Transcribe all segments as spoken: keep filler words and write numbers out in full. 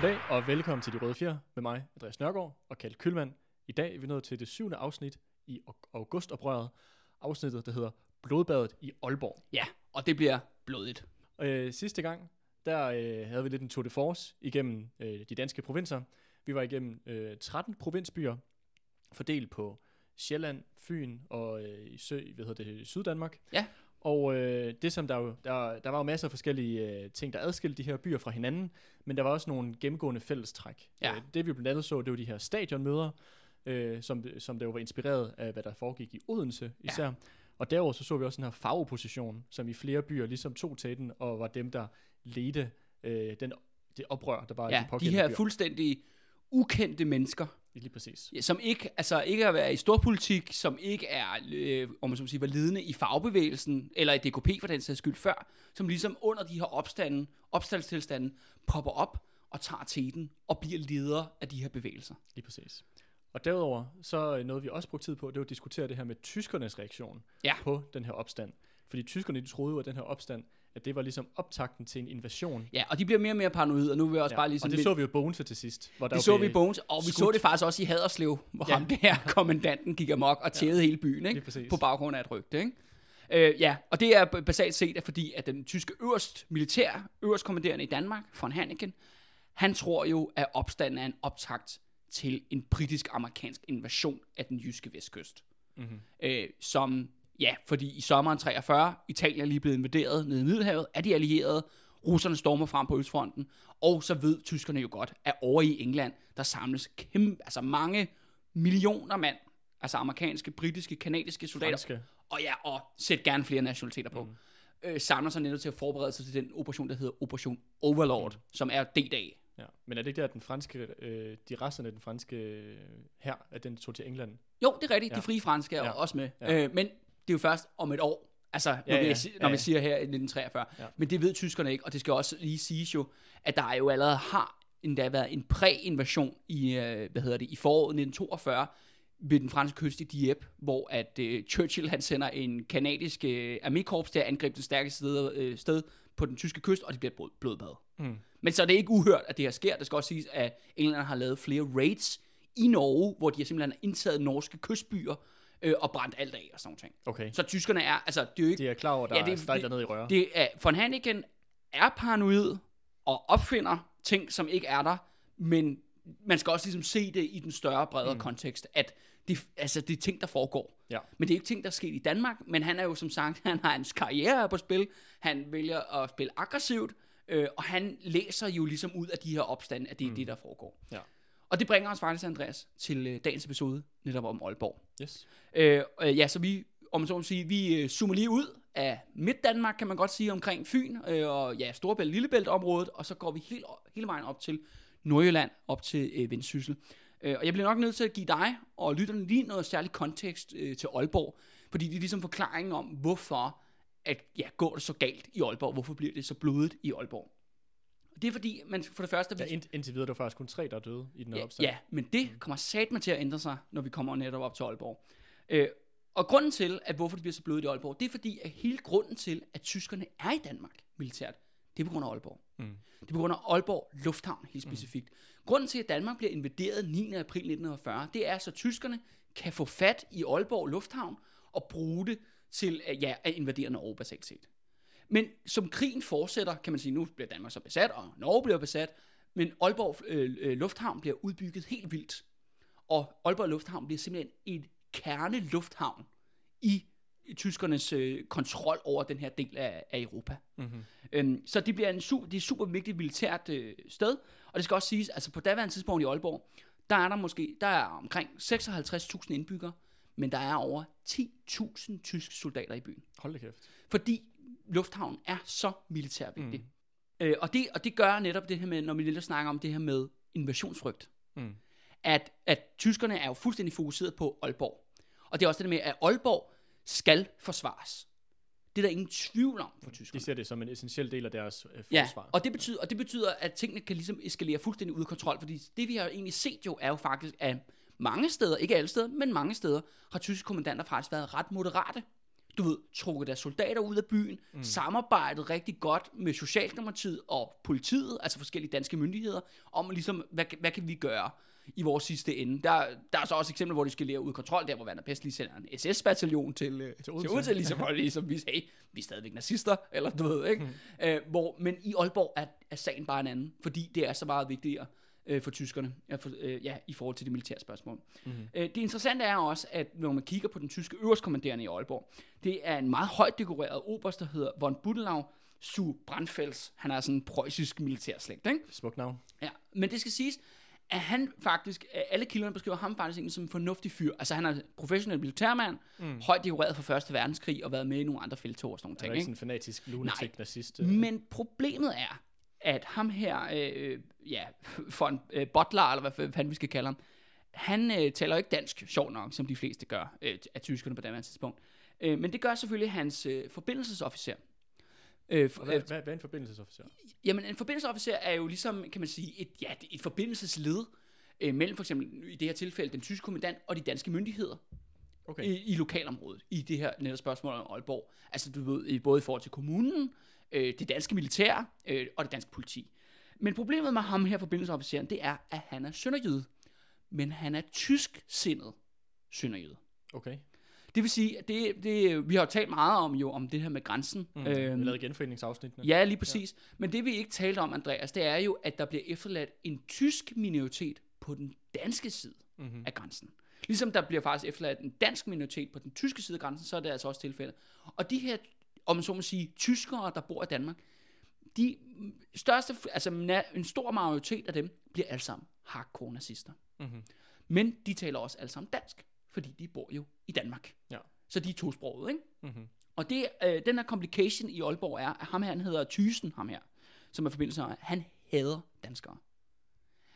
Goddag og velkommen til De Røde Fjer med mig, Andreas Nørgaard og Kaj Kühlmann. I dag er vi nået til det syvende afsnit i augustoprøret. Afsnittet, der hedder Blodbadet i Aalborg. Ja, og det bliver blodigt. Øh, sidste gang, der øh, havde vi lidt en tour de force igennem øh, de danske provinser. Vi var igennem øh, tretten provinsbyer, fordelt på Sjælland, Fyn og øh, i Sø, hvad hedder det, Syddanmark. Ja. Og øh, det som der, jo, der, der var jo masser af forskellige øh, ting, der adskilte de her byer fra hinanden, men der var også nogle gennemgående fællestræk. Ja. Øh, det vi blandt andet så, det var de her stadionmøder, øh, som, som der jo var inspireret af, hvad der foregik i Odense især. Ja. Og derover så så vi også den her fagopposition, som i flere byer ligesom tog til den, og var dem, der ledte øh, den, det oprør, der var ja, i de pågældende byer. Ja, de her fuldstændig ukendte mennesker. Lige præcis. Ja, som ikke, altså ikke at være i storpolitik, som ikke er, øh, om man skal sige, var ledende i fagbevægelsen, eller i D K P for den sags skyld før, som ligesom under de her opstanden, opstandstilstanden popper op og tager teten og bliver ledere af de her bevægelser. Lige præcis. Og derudover, så noget vi også brugte tid på, det var at diskutere det her med tyskernes reaktion ja. på den her opstand. Fordi tyskerne, de troede jo, at den her opstand, at det var ligesom optakten til en invasion. Ja, og de bliver mere og mere paranoid, og nu vil vi også ja, bare ligesom... Og det lidt... så vi jo Bones til sidst. Hvor der det så vi i Bones, og vi skudt. så det faktisk også i Haderslev, hvor ja. ham der kommandanten gik amok og tævede ja. hele byen, ikke? På baggrund af et rygte, ikke? Øh, ja, og det er basalt set, fordi at den tyske øverst militær, øverstkommanderende i Danmark, von Hanneken, han tror jo, at opstanden er en optakt til en britisk-amerikansk invasion af den jyske vestkyst. Mm-hmm. Øh, som... Ja, fordi i sommeren treogfyrre, Italien er lige blevet invaderet nede i Middelhavet af de allierede, russerne stormer frem på østfronten, og så ved tyskerne jo godt, at over i England, der samles kæmpe, altså mange millioner mand, altså amerikanske, britiske, kanadiske soldater, franske. og ja, og sæt gerne flere nationaliteter på, mm. øh, samler sig netop til at forberede sig til den operation, der hedder Operation Overlord, mm. som er D-dag. Ja, men er det ikke der, at den franske, øh, de resterne af den franske hær, at den tog til England? Jo, det er rigtigt, ja. De frie franske er ja. også med, ja. øh, men det er jo først om et år, altså når, ja, ja, vi, når ja, ja. vi siger her i nitten treogfyrre. Ja. Men det ved tyskerne ikke, og det skal også lige siges jo, at der jo allerede har endda været en præinvasion i, hvad hedder det, i foråret nitten toogfyrre ved den franske kyst i Dieppe, hvor at uh, Churchill han sender en kanadisk uh, armékorps til at angribe den stærkeste sted, uh, sted på den tyske kyst, og det bliver et blodbad. Mm. Men så er det ikke uhørt, at det her sker. Det skal også siges, at englænderne har lavet flere raids i Norge, hvor de simpelthen har indtaget norske kystbyer, Øh, og brændt alt af og sådan noget ting. Okay. Så tyskerne er, altså det er jo ikke... De er klar over, der, ja, det, er, altså, der er ikke dernede i røre. Det er, von Hanneken er paranoid og opfinder ting, som ikke er der, men man skal også ligesom se det i den større, bredere mm. kontekst, at det, altså, det er ting, der foregår. Ja. Men det er ikke ting, der er sket i Danmark, men han er jo som sagt, han har hans karriere på spil, han vælger at spille aggressivt, øh, og han læser jo ligesom ud af de her opstande, at det er mm. det, der foregår. Ja. Og det bringer os faktisk, Andreas, til dagens episode, netop om Aalborg. Yes. Øh, øh, ja, så vi, om så at sige, vi zoomer lige ud af Midt-Danmark, kan man godt sige, omkring Fyn, øh, og ja, Storebælt, Lillebælt-området, og så går vi helt, hele vejen op til Nordjylland, op til øh, Vendsyssel. Øh, og jeg bliver nok nødt til at give dig og lytterne lige noget særligt kontekst øh, til Aalborg, fordi det er ligesom forklaringen om, hvorfor at, ja, går det så galt i Aalborg, hvorfor bliver det så blodet i Aalborg. Det er fordi, man for det første... Ja, ind, indtil videre, der var faktisk kun tre, der døde i den her ja, opstand. Ja, men det kommer satme til at ændre sig, når vi kommer netop op til Aalborg. Øh, og grunden til, at hvorfor det bliver så blodigt i Aalborg, det er fordi, at hele grunden til, at tyskerne er i Danmark militært, det er på grund af Aalborg. Mm. Det er på grund af Aalborg Lufthavn, helt specifikt. Mm. Grunden til, at Danmark bliver invaderet niende april nitten fyrre, det er, så tyskerne kan få fat i Aalborg Lufthavn og bruge det til ja, at invadere Norge basalt set. Men som krigen fortsætter, kan man sige, nu bliver Danmark så besat, og Norge bliver besat, men Aalborg øh, Lufthavn bliver udbygget helt vildt. Og Aalborg Lufthavn bliver simpelthen et kernelufthavn i tyskernes øh, kontrol over den her del af, af Europa. Mm-hmm. Øhm, så det bliver en su- det er super vigtigt militært øh, sted, og det skal også siges, altså på daværende tidspunkt i Aalborg, der er der måske, der er omkring seksoghalvtreds tusind indbyggere, men der er over ti tusind tyske soldater i byen. Hold da kæft. Fordi lufthavnen er så militærvigtig. Mm. Øh, og, det, og det gør netop det her med, når vi lidt snakker om det her med invasionsfrygt. Mm. At, at tyskerne er jo fuldstændig fokuseret på Aalborg. Og det er også det med, at Aalborg skal forsvares. Det er der ingen tvivl om for tyskerne. De ser det som en essentiel del af deres øh, forsvar. Ja, og det, betyder, og det betyder, at tingene kan ligesom eskalere fuldstændig ud af kontrol. Fordi det, vi har egentlig set jo, er jo faktisk, at mange steder, ikke alle steder, men mange steder, har tyske kommandanter faktisk været ret moderate. Du ved, trukket deres soldater ud af byen, mm. samarbejdet rigtig godt med Socialdemokratiet og politiet, altså forskellige danske myndigheder, om ligesom, hvad, hvad kan vi gøre i vores sidste ende. Der, der er så også eksempler, hvor de skal lære ud af kontrol, der hvor Vanderpest lige sender en S S-bataljon til, øh, til Odense, til ligesom, og ligesom vise, hey, vi er stadigvæk nazister, eller du ved, ikke? Mm. Æ, hvor, men i Aalborg er, er sagen bare en anden, fordi det er så meget vigtigere øh, for tyskerne, ja, for, øh, ja, i forhold til det militære spørgsmål. Mm-hmm. Æ, det interessante er også, at når man kigger på den tyske øverstkommanderende i Aalborg, det er en meget højt dekoreret oberst, der hedder von Budelau, zu Brandfels. Han er sådan en preussisk militærslægt, ikke? Smuk navn. Ja, men det skal siges, at han faktisk, alle kilderne beskriver ham faktisk som en fornuftig fyr. Altså han er professionel militærmand, mm. højt dekoreret fra første verdenskrig, og været med i nogle andre felttog og sådan nogle ting. Han er ikke sådan en fanatisk lunatik nazist. Øh. Men problemet er, at ham her, øh, ja, for en øh, butler, eller hvad fanden vi skal kalde ham, han øh, taler ikke dansk, sjovt nok, som de fleste gør, øh, af tyskerne på det tidspunkt. Øh, men det gør selvfølgelig hans øh, forbindelsesofficer. Øh, for, hvad, hvad, hvad er en forbindelsesofficer? Jamen en forbindelsesofficer er jo ligesom, kan man sige, et, ja, et forbindelsesled øh, mellem for eksempel i det her tilfælde den tyske kommandant og de danske myndigheder, okay. i, i lokalområdet, i det her netop spørgsmål om Aalborg. Altså du ved, både i forhold til kommunen, øh, det danske militær øh, og det danske politi. Men problemet med ham her forbindelsesofficeren, det er, at han er sønderjyde, men han er tysksindet sønderjyde. Okay. Det vil sige, at det, det, vi har jo talt meget om jo om det her med grænsen. Mm, øhm, vi lavede genforeningsafsnittene. Ja, lige præcis. Ja. Men det vi ikke talte om, Andreas, det er jo, at der bliver efterladt en tysk minoritet på den danske side mm-hmm. af grænsen. Ligesom der bliver faktisk efterladt en dansk minoritet på den tyske side af grænsen, så er det altså også tilfældet. Og de her, om man så må sige, tyskere, der bor i Danmark, de største, altså en stor majoritet af dem, bliver alle sammen hardcore nazister. Mm-hmm. Men de taler også alle sammen dansk, fordi de bor jo i Danmark. Ja. Så de er tosprogede, ikke? Mm-hmm. Og det, øh, den her complication i Aalborg er, at ham her, han hedder Thyssen, ham her, som er forbindelse med, han hader danskere.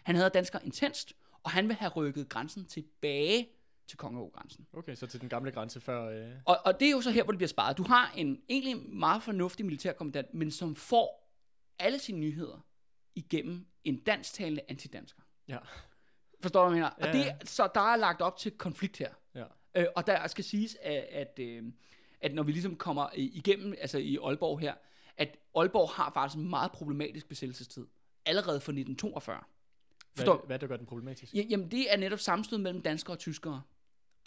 Han hader danskere intenst, og han vil have rykket grænsen tilbage til Kongeå-grænsen. Okay, så til den gamle grænse før... Øh... Og, og det er jo så her, hvor det bliver sparet. Du har en egentlig meget fornuftig militærkommandant, men som får alle sine nyheder igennem en dansktalende antidansker. Ja. Forstår du, hvad jeg mener? Ja, ja. Og det, så der er lagt op til konflikt her. Ja. Øh, og der skal siges, at, at, øh, at når vi ligesom kommer igennem, altså i Aalborg her, at Aalborg har faktisk en meget problematisk besættelsestid. Allerede fra nitten toogfyrre. Forstår hvad, hvad der gør den problematisk? Ja, jamen, det er netop sammenstød mellem danskere og tyskere.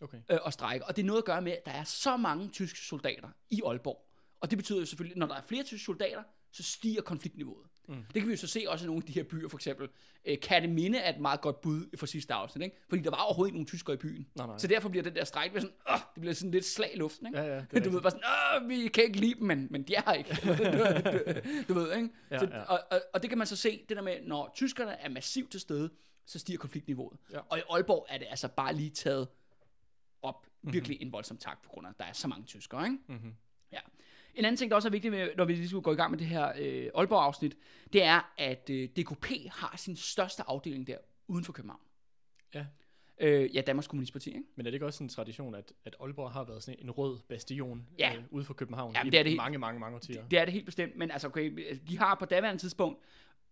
Okay. Øh, og strejker. Og det er noget at gøre med, at der er så mange tyske soldater i Aalborg. Og det betyder jo selvfølgelig, at når der er flere tyske soldater, så stiger konfliktniveauet. Mm. Det kan vi jo så se også i nogle af de her byer, for eksempel øh, Kerteminde er et meget godt bud for sidste afsnit, ikke? Fordi der var overhovedet ikke nogen tyskere i byen. Nej, nej. Så derfor bliver den der strejk sådan, åh, det bliver sådan lidt slag i luften, ikke? Ja, ja, du ved bare sådan, åh, vi kan ikke lide dem, men, men de er her ikke. Du ved, ikke? Ja, så, ja. Og, og, og det kan man så se, det der med, når tyskerne er massivt til stede, så stiger konfliktniveauet. Ja. Og i Aalborg er det altså bare lige taget op, virkelig mm-hmm. en voldsom tak, på grund af, at der er så mange tyskere, ikke? Mm-hmm. Ja. En anden ting, der også er vigtigt, når vi lige skulle gå i gang med det her øh, Aalborg-afsnit, det er, at øh, D K P har sin største afdeling der uden for København. Ja. Øh, ja, Danmarks Kommunistparti, ikke? Men er det ikke også en tradition, at, at Aalborg har været sådan en rød bastion ja. øh, ude for København ja, i det er det mange, helt, mange, mange årtier? Det, det er det helt bestemt, men altså, okay, de har på daværende tidspunkt,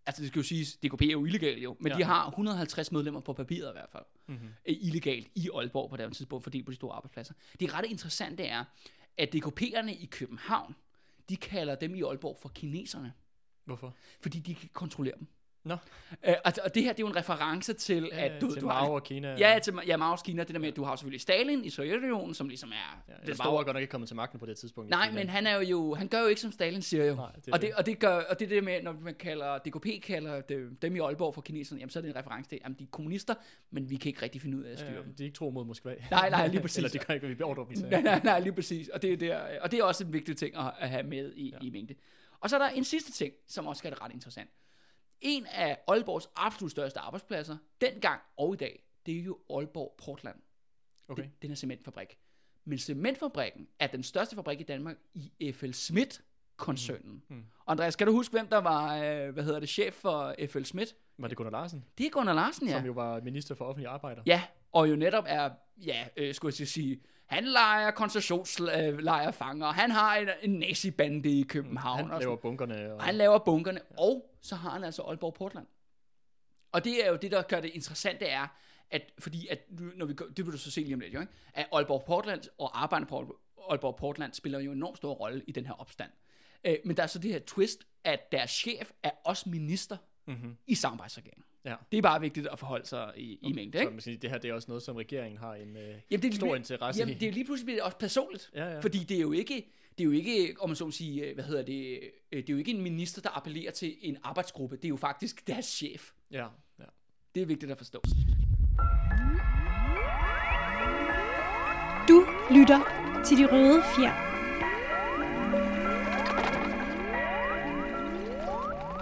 altså det skal jo siges, D K P er jo illegalt jo, men ja. de har et hundrede og halvtreds medlemmer på papiret i hvert fald, mm-hmm. øh, illegalt i Aalborg på daværende tidspunkt, fordelt på de store arbejdspladser. Det ret interessante er, at D K P'erne i København, de kalder dem i Aalborg for kineserne. Hvorfor? Fordi de kan kontrollere dem. Nå. Æ, og, og det her, det er jo en reference til, ja, at... Du, til du Mao har, og Kina. Ja, til ja, Mao og Kina. Det der med, at du har selvfølgelig Stalin i Sovjetunionen, som ligesom er... Ja, det Mao er godt nok ikke kommet til magten på det tidspunkt. Nej, men han, er jo, han gør jo ikke, som Stalin siger jo. Nej, det og, det, og, det gør, og det er det med, når man kalder D K P, kalder det, dem i Aalborg for kineserne, jamen så er det en reference til, jamen de er kommunister, men vi kan ikke rigtig finde ud af at styre ja, dem. De er ikke tro mod Moskva. Nej, nej, lige præcis. Eller de kan ikke, hvad vi beordrer dem til. Nej, nej, nej, lige præcis. Og det er, der, og det er også en vigtig ting at have med i, ja. i mængde. Og så er der en sidste ting, som også er ret interessant. En af Aalborgs absolut største arbejdspladser, dengang og i dag, det er jo Aalborg Portland. Okay. Det, den er cementfabrik. Men cementfabrikken er den største fabrik i Danmark i F L. Smidth-koncernen. Mm. Mm. Andreas, skal du huske, hvem der var, hvad hedder det, chef for F L. Smidth? Var det Gunnar Larsen? Det er Gunnar Larsen, ja. Som jo var minister for offentlige arbejder. Ja, og jo netop er, ja, øh, skulle jeg sige, han leger koncentrationslejre fanger, han har en, en nazibande i København. Han laver bunkerne. Og... Han laver bunkerne, ja. Og så har han altså Aalborg Portland. Og det er jo det, der gør det interessante, er, at fordi, at når vi, det vil du så se lige om lidt, jo, ikke? At Aalborg Portland og arbejderne på Aalborg Portland spiller jo en enormt stor rolle i den her opstand. Øh, men der er så det her twist, at deres chef er også minister, mm-hmm, i samarbejdsregeringen. Ja. Det er bare vigtigt at forholde sig i, i okay, mængde, ikke? Så man siger, det her, det er også noget, som regeringen har en øh, jamen, det, stor lige, interesse jamen, i. Jamen, det er lige pludselig bliver også personligt, ja, ja. Fordi det er jo ikke, det er jo ikke, om man så må sige, hvad hedder det, det er jo ikke en minister, der appellerer til en arbejdsgruppe, det er jo faktisk deres chef. Ja, ja. Det er vigtigt at forstå. Du lytter til De Røde Fjer.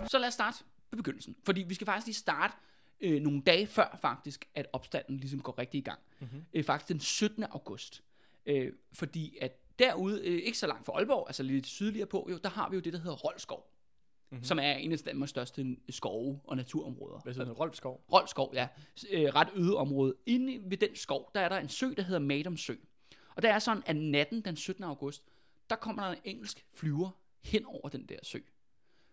Så lad os starte ved begyndelsen, fordi vi skal faktisk lige starte øh, nogle dage før faktisk, at opstanden ligesom går rigtig i gang. Mm-hmm. Øh, faktisk den syttende august, øh, fordi at derude, øh, ikke så langt fra Aalborg, altså lidt sydligere på, jo, der har vi jo det, der hedder Rold Skov, mm-hmm, som er en af Danmarks største skove og naturområder. Hvad hedder det? Rold Skov? Rold Skov, ja. Øh, ret øde område. Inde ved den skov, der er der en sø, der hedder Madum Sø. Og der er sådan, at natten den syttende august, der kommer der en engelsk flyver hen over den der sø,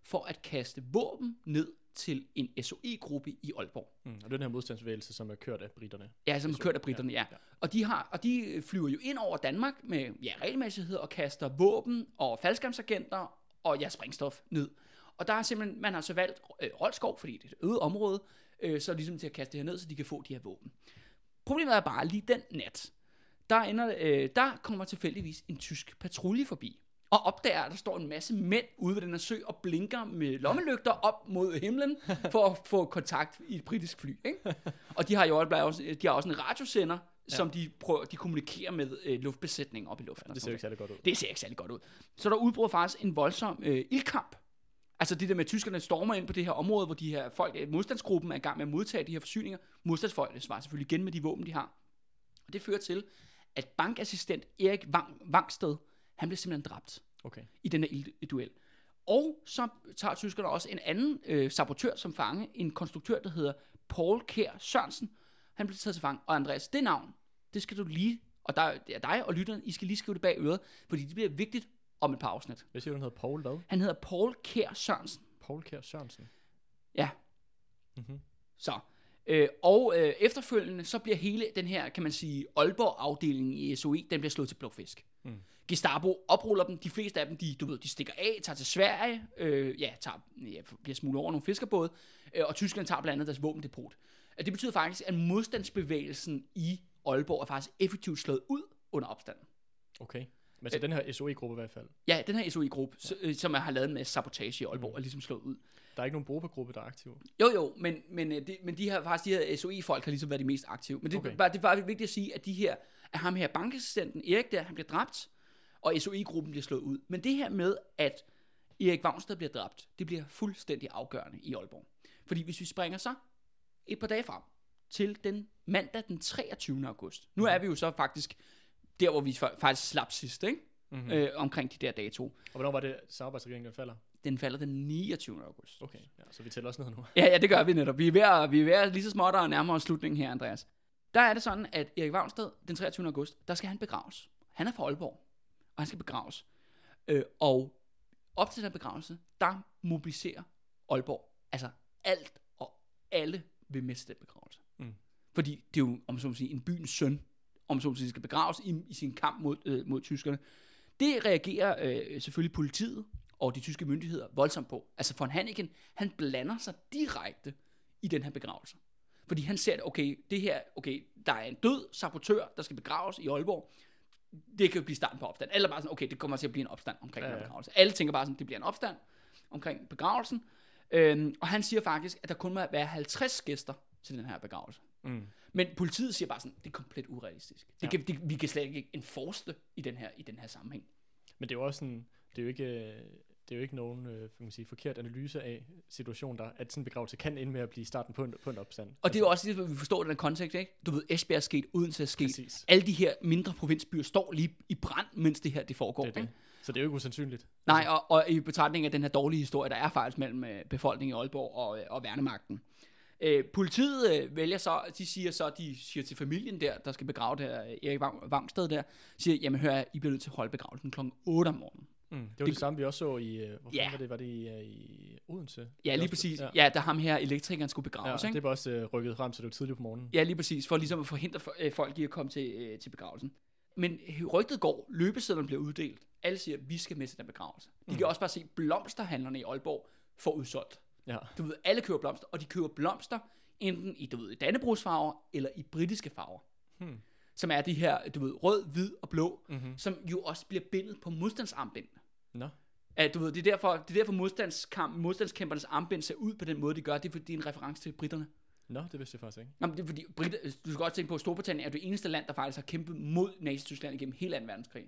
for at kaste våben ned til en S O E-gruppe i Aalborg. Mm, og det er den her modstandsbevægelse, som er kørt af briterne. Ja, som er kørt af briterne, ja. ja. Og, de har, og de flyver jo ind over Danmark med, ja, regelmæssighed og kaster våben og faldskærmsagenter og, ja, sprængstof ned. Og der er simpelthen, man har så valgt øh, Rold Skov, fordi det er et øde område, øh, så ligesom til at kaste det her ned, så de kan få de her våben. Problemet er bare, lige den nat, der, ender, øh, der kommer tilfældigvis en tysk patrulje forbi, og opdager, at der står en masse mænd ude ved den her sø og blinker med lommelygter op mod himlen for at få kontakt i et britisk fly, ikke? Og de har jo også, de har også en radiosender, ja, som de, prøver, de kommunikerer med øh, luftbesætningen op i luften. Ja, det ser ikke særlig godt ud. Det ser ikke særlig godt ud. Så der udbryder faktisk en voldsom øh, ildkamp. Altså det der med, tyskerne stormer ind på det her område, hvor de her folk, modstandsgruppen er i gang med at modtage de her forsyninger. Modstandsfolkene svarer selvfølgelig igen med de våben, de har. Og det fører til, at bankassistent Erik Vangsted, han blev simpelthen dræbt, okay, i den her duel. Og så tager tyskerne også en anden øh, sabotør som fange, en konstruktør, der hedder Paul Kær Sørensen. Han blev taget til fange. Og Andreas, det navn, det skal du lige, og der, det er dig og lytteren, I skal lige skrive det bag øret, fordi det bliver vigtigt om et par afsnit. Hvad siger du, han hedder Paul hvad? Han hedder Paul Kær Sørensen. Paul Kær Sørensen? Ja. Mm-hmm. Så. Øh, og øh, efterfølgende, så bliver hele den her, kan man sige, Aalborg-afdelingen i S O E, den bliver slået til blåfisk. Mm. Gestapo opruller dem, de fleste af dem, de, du ved, de stikker af, tager til Sverige, øh, ja, tager, ja, bliver smuglet over nogle fiskerbåde, øh, og Tyskland tager blandt andet deres våbendepot. Det betyder faktisk, at modstandsbevægelsen i Aalborg er faktisk effektivt slået ud under opstanden. Okay, men så øh, den her S O E-gruppe i hvert fald? Ja, den her S O E-gruppe, ja, øh, som har lavet en masse sabotage i Aalborg, mm, er ligesom slået ud. Der er ikke nogen brobegruppe, der er aktive? Jo, jo, men, men, de, men de her, faktisk de her S O E-folk har ligesom været de mest aktive. Men det, okay, var, det var vigtigt at sige, at de her, at ham her bankassistenten Erik der, han bliver dræbt, og S O E-gruppen bliver slået ud. Men det her med, at Erik Vangsted bliver dræbt, det bliver fuldstændig afgørende i Aalborg. Fordi hvis vi springer så et par dage frem til den mandag den treogtyvende august. Nu er vi jo så faktisk der, hvor vi faktisk slap sidst, ikke? Mm-hmm. Øh, omkring de der dato. Og hvornår var det, samarbejdsregeringen falder? Den falder den niogtyvende august. Okay, ja, så vi tæller også ned nu. Ja, ja, det gør vi netop. Vi er ved at, vi er ved at lige så småt og nærmere slutningen her, Andreas. Der er det sådan, at Erik Vangsted den treogtyvende august, der skal han begraves. Han er fra Aalborg, og han skal begraves. Øh, og op til den begravelse, der mobiliserer Aalborg. Altså alt og alle vil med til den begravelse. Mm. Fordi det er jo, om så må sige, en byens søn, om så må sige, skal begraves i, i sin kamp mod, øh, mod tyskerne. Det reagerer øh, selvfølgelig politiet og de tyske myndigheder voldsomt på. Altså von Hanneken, han blander sig direkte i den her begravelse. Fordi han ser, at okay, det her, okay, der er en død sabotør, der skal begraves i Aalborg. Det kan jo blive starten på opstand. Eller bare sådan, okay, det kommer til at blive en opstand omkring, ja, ja, den her begravelse. Alle tænker bare sådan, det bliver en opstand omkring begravelsen. Øhm, og han siger faktisk, at der kun må være halvtreds gæster til den her begravelse. Mm. Men politiet siger bare sådan, det er komplet urealistisk. Det, ja, kan, det, vi kan slet ikke enforce i den her, i den her sammenhæng. Men det er jo også sådan, det er jo ikke... Det er jo ikke nogen øh, man sige, forkert analyse af situationen, der, at sådan en begravelse kan ende med at blive starten på en, på en opstand. Og det er jo også det, vi forstår den kontekst, ikke? Du ved, Esbjerg er sket, Odense er sket. Præcis. Alle de her mindre provinsbyer står lige i brand, mens det her det foregår. Det er det. Ikke? Så det er jo ikke usandsynligt. Nej, og, og i betragtning af den her dårlige historie, der er faktisk mellem befolkningen i Aalborg og, og værnemagten. Øh, politiet øh, vælger så, de siger så, de siger til familien der, der skal begrave der, Erik Vangsted der, siger, jamen hør, I bliver nødt til at holde begravelsen klokken otte om morgenen. Mm, det var det, det samme, vi også så i, hvor ja. var det, var det i, i Odense? Ja, lige præcis. Ja, ja der ham her, elektrikeren, skulle begraves. Ja, det var også øh, rykket frem, så det var tidligt på morgenen. Ja, lige præcis, for ligesom at forhindre øh, folk i at komme til, øh, til begravelsen. Men rygtet går, løbesedlerne bliver uddelt. Alle siger, vi skal med til den begravelse. De mm. kan også bare se, blomsterhandlerne i Aalborg får udsolgt. Ja. Du ved, alle køber blomster, og de køber blomster enten i, du ved, i dannebrugsfarver eller i britiske farver. Hmm. Som er de her, du ved, rød, hvid og blå, mm-hmm. som jo også bliver bindet på modstandsarmbindene. Nå. At, du ved, det er derfor, det er derfor modstandskamp, modstandskæmpernes armbind ser ud på den måde, de gør. Det er, fordi det er en reference til britterne. Nå, det vidste jeg faktisk ikke. Jamen, det er fordi, Brit, du skal godt tænke på, at Storbritannien er det eneste land, der faktisk har kæmpet mod Nazi-Tyskland igennem hele anden verdenskrig.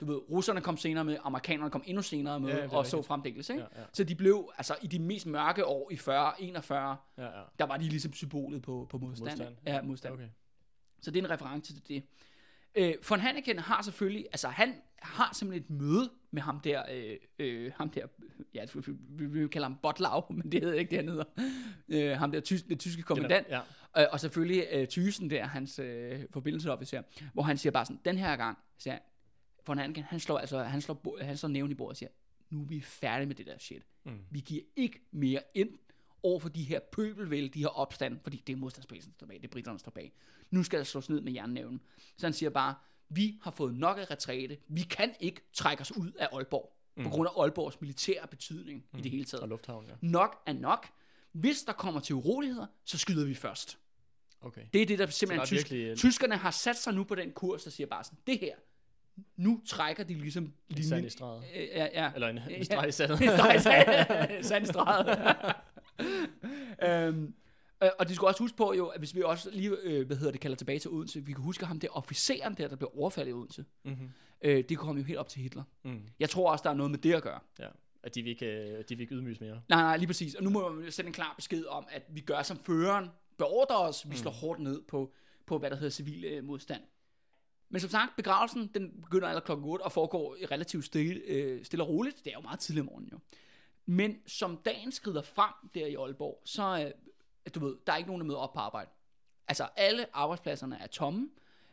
Du ved, russerne kom senere med, amerikanerne kom endnu senere med, ja, og så fremdeles, ikke? Ja, ja. Så de blev, altså i de mest mørke år i fyrre, enogfyrre, ja, ja. Der var de ligesom symbolet på, på modstand. modstand. Ja, modstand. Okay. Så det er en reference til det. Øh, von Hanneken har selvfølgelig, altså han har simpelthen et møde med ham der, øh, øh, ham der, ja, vi, vi kalder ham Budelau, men det hedder ikke det, han hedder. Øh, ham der, tysk, den tyske kommandant. Ja. Øh, og selvfølgelig øh, Thyssen der, hans øh, forbindelsesofficer, hvor han siger bare sådan, den her gang, siger han, von Hanneken, han slår, altså, han slår, bo- han slår næven i bordet og siger, nu er vi færdige med det der shit. Mm. Vi giver ikke mere ind over for de her pøbelvælde, de her opstand, fordi det er modstandsbevægelsen, der står bag, det er britterne, der står bag. Nu skal der slås ned med jernnævnen. Så han siger bare, vi har fået nok af retræte, vi kan ikke trække os ud af Aalborg, mm. på grund af Aalborgs militære betydning mm. i det hele taget. Og lufthavn, ja. Nok er nok. Hvis der kommer til uroligheder, så skyder vi først. Okay. Det er det, der simpelthen så der er tysk- virkelig... tyskerne har sat sig nu på den kurs, der siger bare sådan, det her, nu trækker de ligesom linjen. En sand i ja, ja. Eller en, en streg i sandet. En sand i øhm, øh, og det skulle også huske på jo, at hvis vi også lige, øh, hvad hedder det, kalder tilbage til Odense, vi kan huske ham der officeren der, der blev overfaldet i Odense. Mm-hmm. Øh, det kom jo helt op til Hitler. Mm. Jeg tror også, der er noget med det at gøre. Ja. At de vil ikke, øh, de vil ikke ydmyges mere. Nej, nej, lige præcis. Og nu må man sende en klar besked om, at vi gør som føreren, beordrer os, vi slår mm. hårdt ned på, på, hvad der hedder civil øh, modstand. Men som sagt, begravelsen, den begynder allerede klokken otte og foregår relativt stille, øh, stille og roligt. Det er jo meget tidlig om morgenen jo. Men som dagen skrider frem der i Aalborg, så øh, du ved, der er ikke nogen, der møder op på arbejde. Altså alle arbejdspladserne er tomme.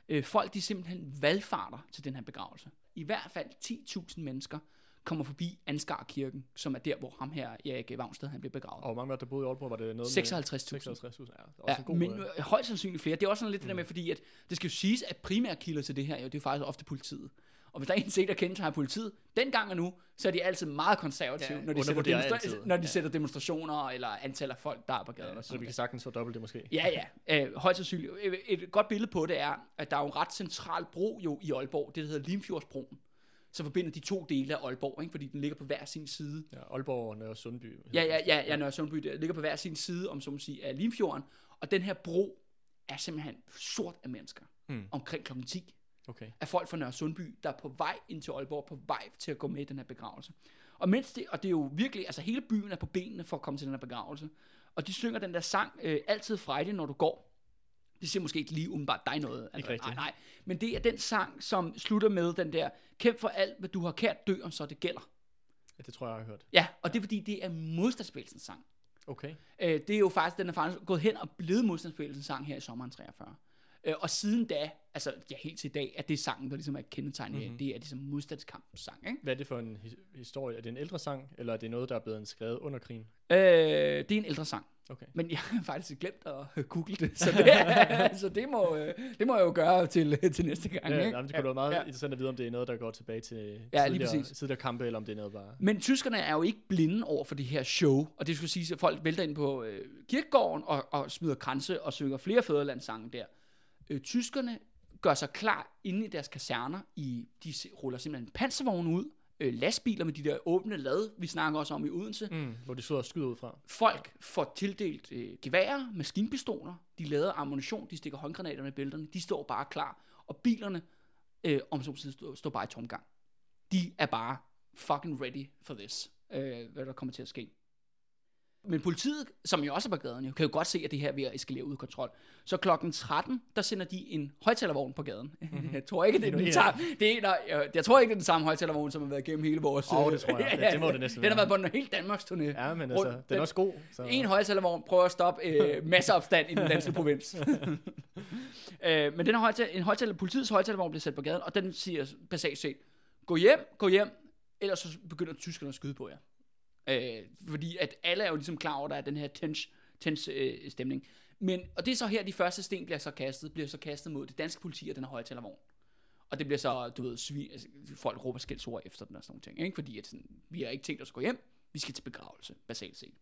Øh, folk de simpelthen valgfarter til den her begravelse. I hvert fald ti tusind mennesker kommer forbi Anskar Kirken, som er der, hvor ham her, Erik Vangsted, han blev begravet. Og hvor mange var der boede i Aalborg? Var det noget seksoghalvtreds tusind. seksoghalvtreds tusind, ja. Ja, men øh, højst sandsynligt flere. Det er også sådan lidt mm. det der med, fordi at, det skal jo siges, at primære kilder til det her, jo, det er faktisk ofte politiet. Og hvis der er en set, der kendetegner politiet, dengang og nu, så er de altid meget konservative, ja, når de, sætter, demonstra- når de ja. sætter demonstrationer eller antal af folk, der er på gaden. Ja, så vi kan sagtens få dobbelt det måske. Ja, ja. Øh, højst sandsynligt. Et godt billede på det er, at der er en ret central bro jo i Aalborg, det der hedder Limfjordsbroen. Så forbinder de to dele af Aalborg, ikke? Fordi den ligger på hver sin side. Ja, Aalborg og Nørre Sundby. Ja, ja, ja, ja Nørre Sundby der ligger på hver sin side, om så man siger, af Limfjorden. Og den her bro er simpelthen sort af mennesker. Mm. Omkring klokken ti. Okay. Af folk fra Nørre Sundby, der er på vej ind til Aalborg, på vej til at gå med i den her begravelse. Og mens det, og det er jo virkelig, altså hele byen er på benene for at komme til den her begravelse. Og de synger den der sang, øh, altid Friday, når du går. Det siger måske ikke lige umiddelbart dig noget. Ikke rigtigt. Nej, nej. Men det er den sang, som slutter med den der, kæmp for alt, hvad du har kært, dø om så det gælder. Ja, det tror jeg, jeg har hørt. Ja, og det er fordi, det er modstandsbevægelsens sang. Okay. Øh, det er jo faktisk, den er faktisk gået hen og blevet modstandsbevægelsens sang her i sommeren treogfyrre. Øh, og siden da, altså ja, helt til i dag, at det er sangen, der ligesom er kendetegnet, mm-hmm. det er ligesom modstandskampens sang, ikke? Hvad er det for en his- historie? Er det en ældre sang, eller er det noget, der er blevet skrevet under krigen? Øh, det er en ældre sang. Okay. Men jeg har faktisk glemt at google det, så det, altså, det, må, det må jeg jo gøre til, til næste gang. Ja, ikke? Jamen, det kunne være meget ja. interessant at vide, om det er noget, der går tilbage til ja, tidligere, tidligere kampe, eller om det er noget bare... Men tyskerne er jo ikke blinde over for det her show, og det skulle sige, at folk vælter ind på øh, kirkegården og, og smider kranse og synger flere fædrelandssange der. Øh, tyskerne gør sig klar inde i deres kaserner, i, de ruller simpelthen panservogne ud, Øh, lastbiler med de der åbne lad, vi snakker også om i Odense. Mm, hvor de sidder og skyder ud fra. Folk får tildelt øh, geværer, maskinpistoler, de lader ammunition, de stikker håndgranaterne i bælterne, de står bare klar, og bilerne øh, om så side står, står bare i tomgang. De er bare fucking ready for this, øh, hvad der kommer til at ske. Men politiet, som jo også er på gaden, kan jo godt se, at det her er ved at eskalere ud af kontrol. Så klokken tretten, der sender de en højtalervogn på gaden. Mm-hmm. Jeg tror ikke, det er den samme. Det er, der, jeg tror ikke, det er den samme højtalervogn, som har været gennem hele vores... Åh, oh, det tror jeg. ja, det må det næsten være. Den har været på en helt Danmarks turné. Ja, men altså, den, den er også god. Så. En højtalervogn prøver at stoppe øh, masseopstand i den danske provins. øh, men den højtaler, en højtaler, politiets højtalervogn bliver sat på gaden, og den siger passage set, gå hjem, gå hjem, ellers så begynder tyskerne at skyde på jer. Ja. Øh, fordi at alle er jo ligesom klar over, at der er den her tense, tense øh, stemning. Men, og det er så her, de første sten bliver så kastet, bliver så kastet mod det danske politi og den her højtalervogn. Og det bliver så, du ved, svin, altså, folk råber skældsord efter den og sådan nogle ting. Ikke? Fordi at, sådan, vi har ikke tænkt os at gå hjem, vi skal til begravelse, basalt set.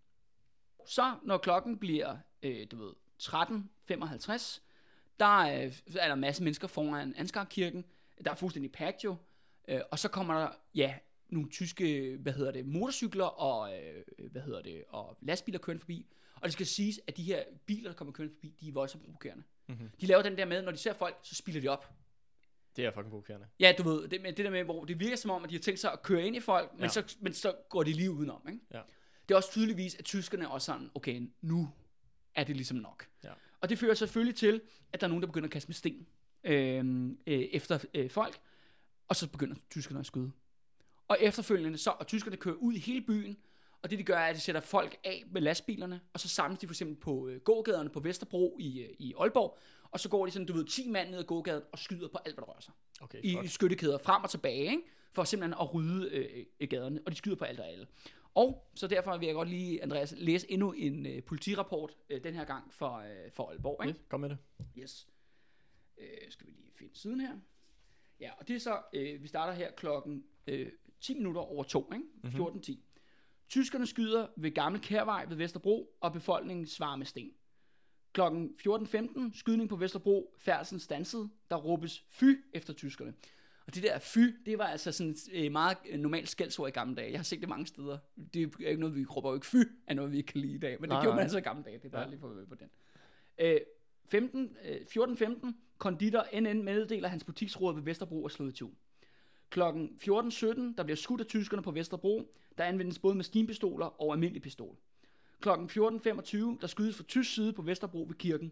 Så når klokken bliver, øh, du ved, tretten femoghalvtreds, der øh, er der en masse mennesker foran Anskar Kirken, der er fuldstændig pakket jo, øh, og så kommer der, ja... nogle tyske, hvad hedder det, motorcykler og, øh, hvad hedder det, og lastbiler kører forbi. Og det skal siges, at de her biler, der kommer kører forbi, de er voldsomt provokerende. Mm-hmm. De laver den der med, når de ser folk, så spiller de op. Det er fucking provokerende. Ja, du ved, det, det der med, hvor det virker som om, at de har tænkt sig at køre ind i folk, ja. men, så, men så går de lige udenom. Ikke? Ja. Det er også tydeligvis, at tyskerne også sådan, okay, nu er det ligesom nok. Ja. Og det fører selvfølgelig til, at der er nogen, der begynder at kaste med sten øh, øh, efter øh, folk, og så begynder tyskerne at skyde. Og efterfølgende så, og tyskerne kører ud i hele byen, og det de gør, er, at de sætter folk af med lastbilerne, og så samles de for eksempel på øh, gågaderne på Vesterbro i, øh, i Aalborg, og så går de sådan, du ved, ti mand ned ad gågaden og skyder på alt, hvad der rører sig. Okay, I, I skyttekæder frem og tilbage, ikke? For simpelthen at rydde øh, gaderne, og de skyder på alt og alle. Og så derfor vil jeg godt lige, Andreas, læse endnu en øh, politirapport, øh, den her gang for, øh, for Aalborg. Ikke? Ja, kom med det. Yes. Øh, skal vi lige finde siden her. Ja, og det er så, øh, vi starter her klokken... Øh, ti minutter over to, ikke? fjorten ti. Tyskerne skyder ved Gammel Kærvej ved Vesterbro, og befolkningen svarer med sten. Klokken fjorten femten, skydning på Vesterbro, færdelsen stansede, der råbes fy efter tyskerne. Og det der fy, det var altså sådan et meget normalt skældsord i gamle dage. Jeg har set det mange steder. Det er ikke noget, vi råber jo ikke fy, af noget, vi ikke kan lide i dag, men nej, det gjorde nej. man altså i gamle dage. Det er bare ja. lige for på den. Øh, fjorten femten, konditor N N meddeler, hans butiksråd ved Vesterbro er slået i tvivl. Klokken fjorten sytten, der bliver skudt af tyskerne på Vesterbro. Der anvendes både maskinpistoler og almindelig pistol. Klokken fjorten femogtyve, der skydes fra tysk side på Vesterbro ved kirken.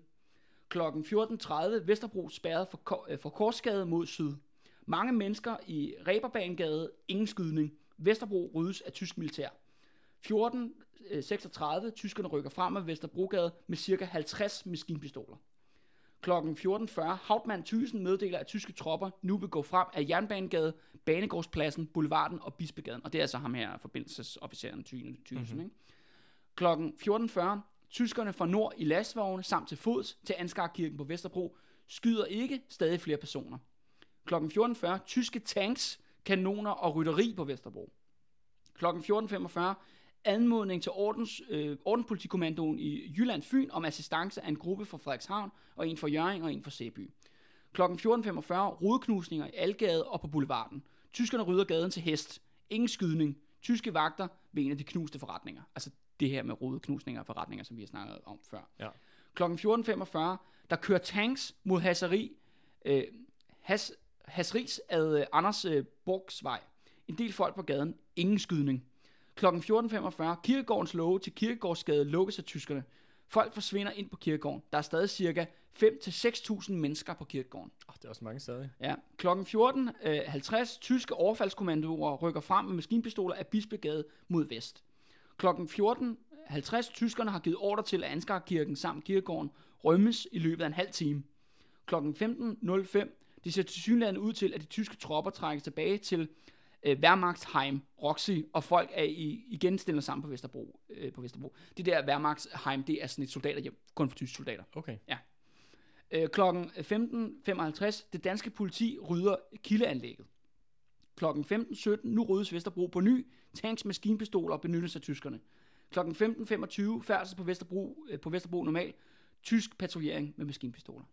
Klokken fjorten tredive, Vesterbro spærret for, for Korsgade mod syd. Mange mennesker i Reberbanegade, ingen skydning. Vesterbro ryddes af tysk militær. fjorten seksogtredive, tyskerne rykker frem af Vesterbrogade med ca. halvtreds maskinpistoler. Klokken fjorten fyrre, Hauptmann Thyssen meddeler, at tyske tropper nu vil gå frem af Jernbanegade, Banegårdspladsen, Boulevarden og Bispegaden. Og det er så ham her, forbindelsesofficeren Thyssen. Mm-hmm. Klokken fjorten fyrre, tyskerne fra nord i lastvogne samt til fods til Anskar Kirken på Vesterbro skyder ikke stadig flere personer. Klokken fjorten fyrre, tyske tanks, kanoner og rytteri på Vesterbro. Klokken fjorten femogfyrre, anmodning til ordens, øh, ordenspolitikommandoen i Jylland Fyn om assistance af en gruppe fra Frederikshavn og en fra Hjørring og en fra Sæby. Klokken fjorten femogfyrre, rodeknusninger i Algade og på Boulevarden. Tyskerne rydder gaden til hest. Ingen skydning. Tyske vagter ved en af de knuste forretninger. Altså det her med rodeknusninger og forretninger, som vi har snakket om før. Ja. Klokken fjorten femogfyrre, der kører tanks mod Haseri, øh, has, Haseris ad Anders øh, Borgsvej. En del folk på gaden. Ingen skydning. Klokken fjorten femogfyrre, kirkegårdens låge til Kirkegårdsgade lukkes af tyskerne. Folk forsvinder ind på kirkegården. Der er stadig cirka fem til seks tusind mennesker på kirkegården. Oh, det er også mange stadig. Ja. Klokken fjorten halvtreds, tyske overfaldskommandoer rykker frem med maskinpistoler af Bispegade mod vest. Klokken fjorten halvtreds, tyskerne har givet ordre til, at Anskar Kirken samt kirkegården rømmes i løbet af en halv time. Klokken femten nul fem, det ser tilsyneladende ud til, at de tyske tropper trækkes tilbage til Wehrmachtsheim, Roxy, og folk er i, igen stillet sammen på Vesterbro, øh, på Vesterbro. Det der Wehrmachtsheim, det er sådan et soldaterhjem, kun for tyske soldater. Okay. Ja. Øh, klokken femten femoghalvtreds, det danske politi rydder kildeanlægget. Klokken femten sytten, nu ryddes Vesterbro på ny, tanks, maskinpistoler benyttes af tyskerne. Klokken femten femogtyve, færdsel på Vesterbro, øh, på Vesterbro normal, tysk patruljering med maskinpistoler.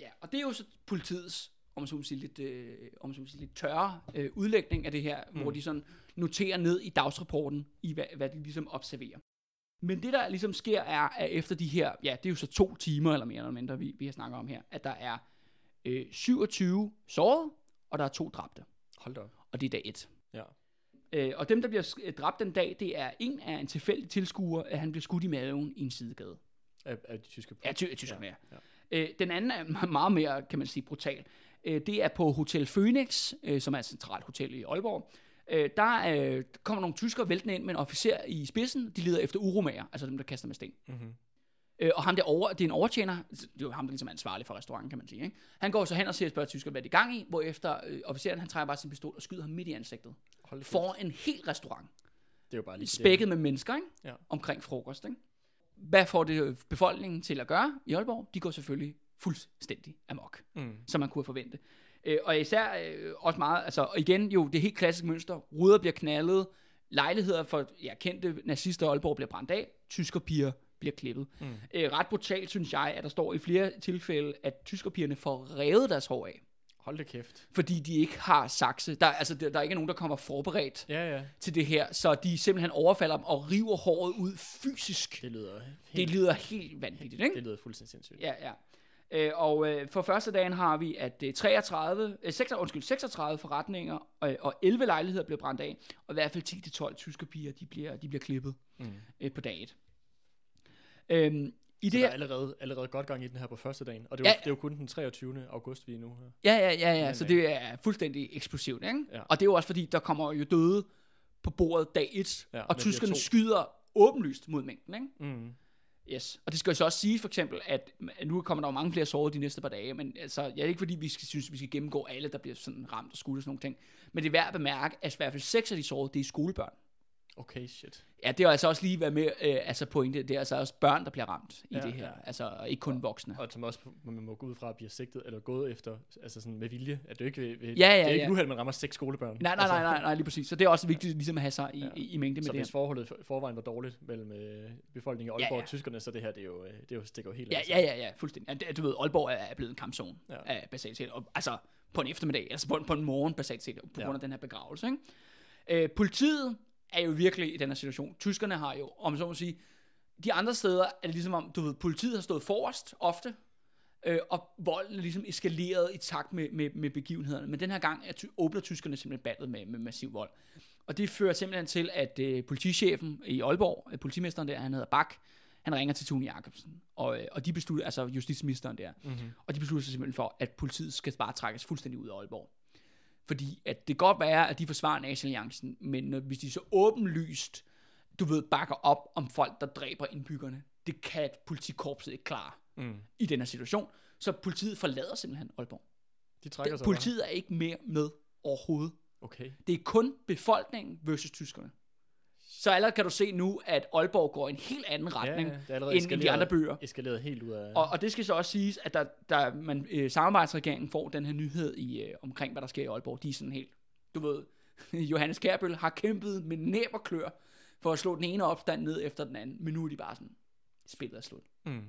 Ja, og det er jo så politiets om man så må sige lidt, øh, om man så må sige lidt tørre øh, udlægning af det her, mm. hvor de sådan noterer ned i dagsrapporten, i hvad, hvad de ligesom observerer. Men det, der ligesom sker, er, at efter de her, ja, det er jo så to timer eller mere eller mindre, vi, vi har snakket om her, at der er øh, syvogtyve sårede, og der er to dræbte. Hold da op. Og det er dag et. Ja. Øh, og dem, der bliver dræbt den dag, det er en af en tilfældig tilskuer, at han bliver skudt i maven i en sidegade. Af, af de tyske politi? Ja, ty- af tyskerne, ja. ja. Øh, den anden er meget mere, kan man sige, brutal. Øh, det er på Hotel Phoenix, øh, som er et centralt hotel i Aalborg. Øh, der øh, kommer nogle tyskere væltende ind med en officer i spidsen. De leder efter uromager, altså dem, der kaster med sten. Mm-hmm. Øh, og ham der over, det er en overtjener, det er jo ham, der ligesom er ansvarlig for restauranten, kan man sige. Ikke? Han går så hen og siger, spørger tyskerne, hvad de er i gang i, hvorefter øh, officeren, han trækker bare sin pistol og skyder ham midt i ansigtet. For en hel restaurant. Det er jo bare lige spækket med mennesker, ikke? Ja. Omkring frokost, ikke? Hvad får det befolkningen til at gøre i Aalborg? De går selvfølgelig fuldstændig amok, mm. som man kunne forvente. Øh, og især øh, også meget, altså, og igen jo, det helt klassiske mønster, ruder bliver knaldet, lejligheder for ja, kendte nazister i Aalborg bliver brændt af, tyskerpiger bliver klippet. Mm. Øh, ret brutalt, synes jeg, at der står i flere tilfælde, at tyskerpigerne får revet deres hår af. Hold da kæft. Fordi de ikke har sakse. Der, altså, der, der er ikke nogen, der kommer forberedt ja, ja. til det her, så de simpelthen overfalder dem og river håret ud fysisk. Det lyder helt, det lyder helt vanvittigt, ikke? Det lyder fuldstændig sindssygt. Ja, ja. Øh, og øh, for første dagen har vi, at øh, treogtredive, øh, seks, undskyld, seksogtredive forretninger øh, og elleve lejligheder bliver brændt af, og i hvert fald ti til tolv tyskerpiger, de bliver, de bliver klippet mm. øh, på dag et. Øhm, i det der er allerede, allerede godt gang i den her på første dagen, og det er, ja, jo, det er jo kun den treogtyvende august, vi er nu her. Ja, ja, ja, ja. Så det er fuldstændig eksplosivt, ikke? Ja. Og det er jo også fordi, der kommer jo døde på bordet dag et, ja, og tyskerne skyder åbenlyst mod mængden, ikke? Mm. Yes. Og det skal jo så også sige, for eksempel, at nu kommer der jo mange flere sårede de næste par dage, men altså, jeg ja, er ikke fordi, vi skal, synes, vi skal gennemgå alle, der bliver sådan ramt og skudt og sådan nogle ting, men det er værd at bemærke, at i hvert fald seks af de sårede, det er skolebørn. Okay, shit. Ja, det er altså også lige været med, øh, altså pointe, det er altså også børn, der bliver ramt i ja, det her, ja. altså ikke kun og, voksne. Og som også, man må gå ud fra at blive sigtet, eller gået efter, altså sådan med vilje, at det ikke ved, ved, ja, ja, det er ikke ja. uheld, man rammer seks skolebørn. Nej, nej, altså. nej, nej, nej, lige præcis. Så det er også vigtigt ligesom at have sig i, ja. i, i mængde med så det her. Så hvis forholdet forvejen var dårligt mellem øh, befolkningen i Aalborg ja, ja. og tyskerne, så det her, det er jo, det er jo stikker helt af. Ja, ja, ja, ja, fuldstændig. Ja, du ved, Aalborg er blevet en kampzone, ja. af, basalt set, og, altså på en eftermiddag, altså på en, på en morgen, basalt set, på grund af ja. den her begravelse, ikke? Øh, politiet er jo virkelig i den her situation. Tyskerne har jo, om så må sige, de andre steder er det ligesom om, du ved, politiet har stået forrest ofte, øh, og volden er ligesom eskaleret i takt med, med, med begivenhederne. Men den her gang er ty- åbner tyskerne simpelthen ballet med, med massiv vold. Og det fører simpelthen til, at øh, politichefen i Aalborg, øh, politimesteren der, han hedder Bak, han ringer til Tune Jacobsen, og, øh, og de beslutter, altså justitsministeren der, mm-hmm. og de beslutter sig simpelthen for, at politiet skal bare trækkes fuldstændig ud af Aalborg. Fordi at det godt være, at de forsvarer nationalliancen, men hvis de så åbenlyst, du ved, bakker op om folk, der dræber indbyggerne, det kan politikorpset ikke klare mm. i den her situation. Så politiet forlader simpelthen Aalborg. De trækker sig. Politiet er ikke mere med overhovedet. Okay. Det er kun befolkningen versus tyskerne. Så allerede kan du se nu, at Aalborg går i en helt anden retning, ja, end de andre byer. Eskaleret helt ud af... Og, og det skal så også siges, at der, der man, øh, samarbejdsregeringen får den her nyhed i, øh, omkring, hvad der sker i Aalborg. De er sådan helt, du ved, Johannes Kærbøl har kæmpet med næb og klør for at slå den ene opstand ned efter den anden, men nu er de bare sådan, spillet er slut. Mm.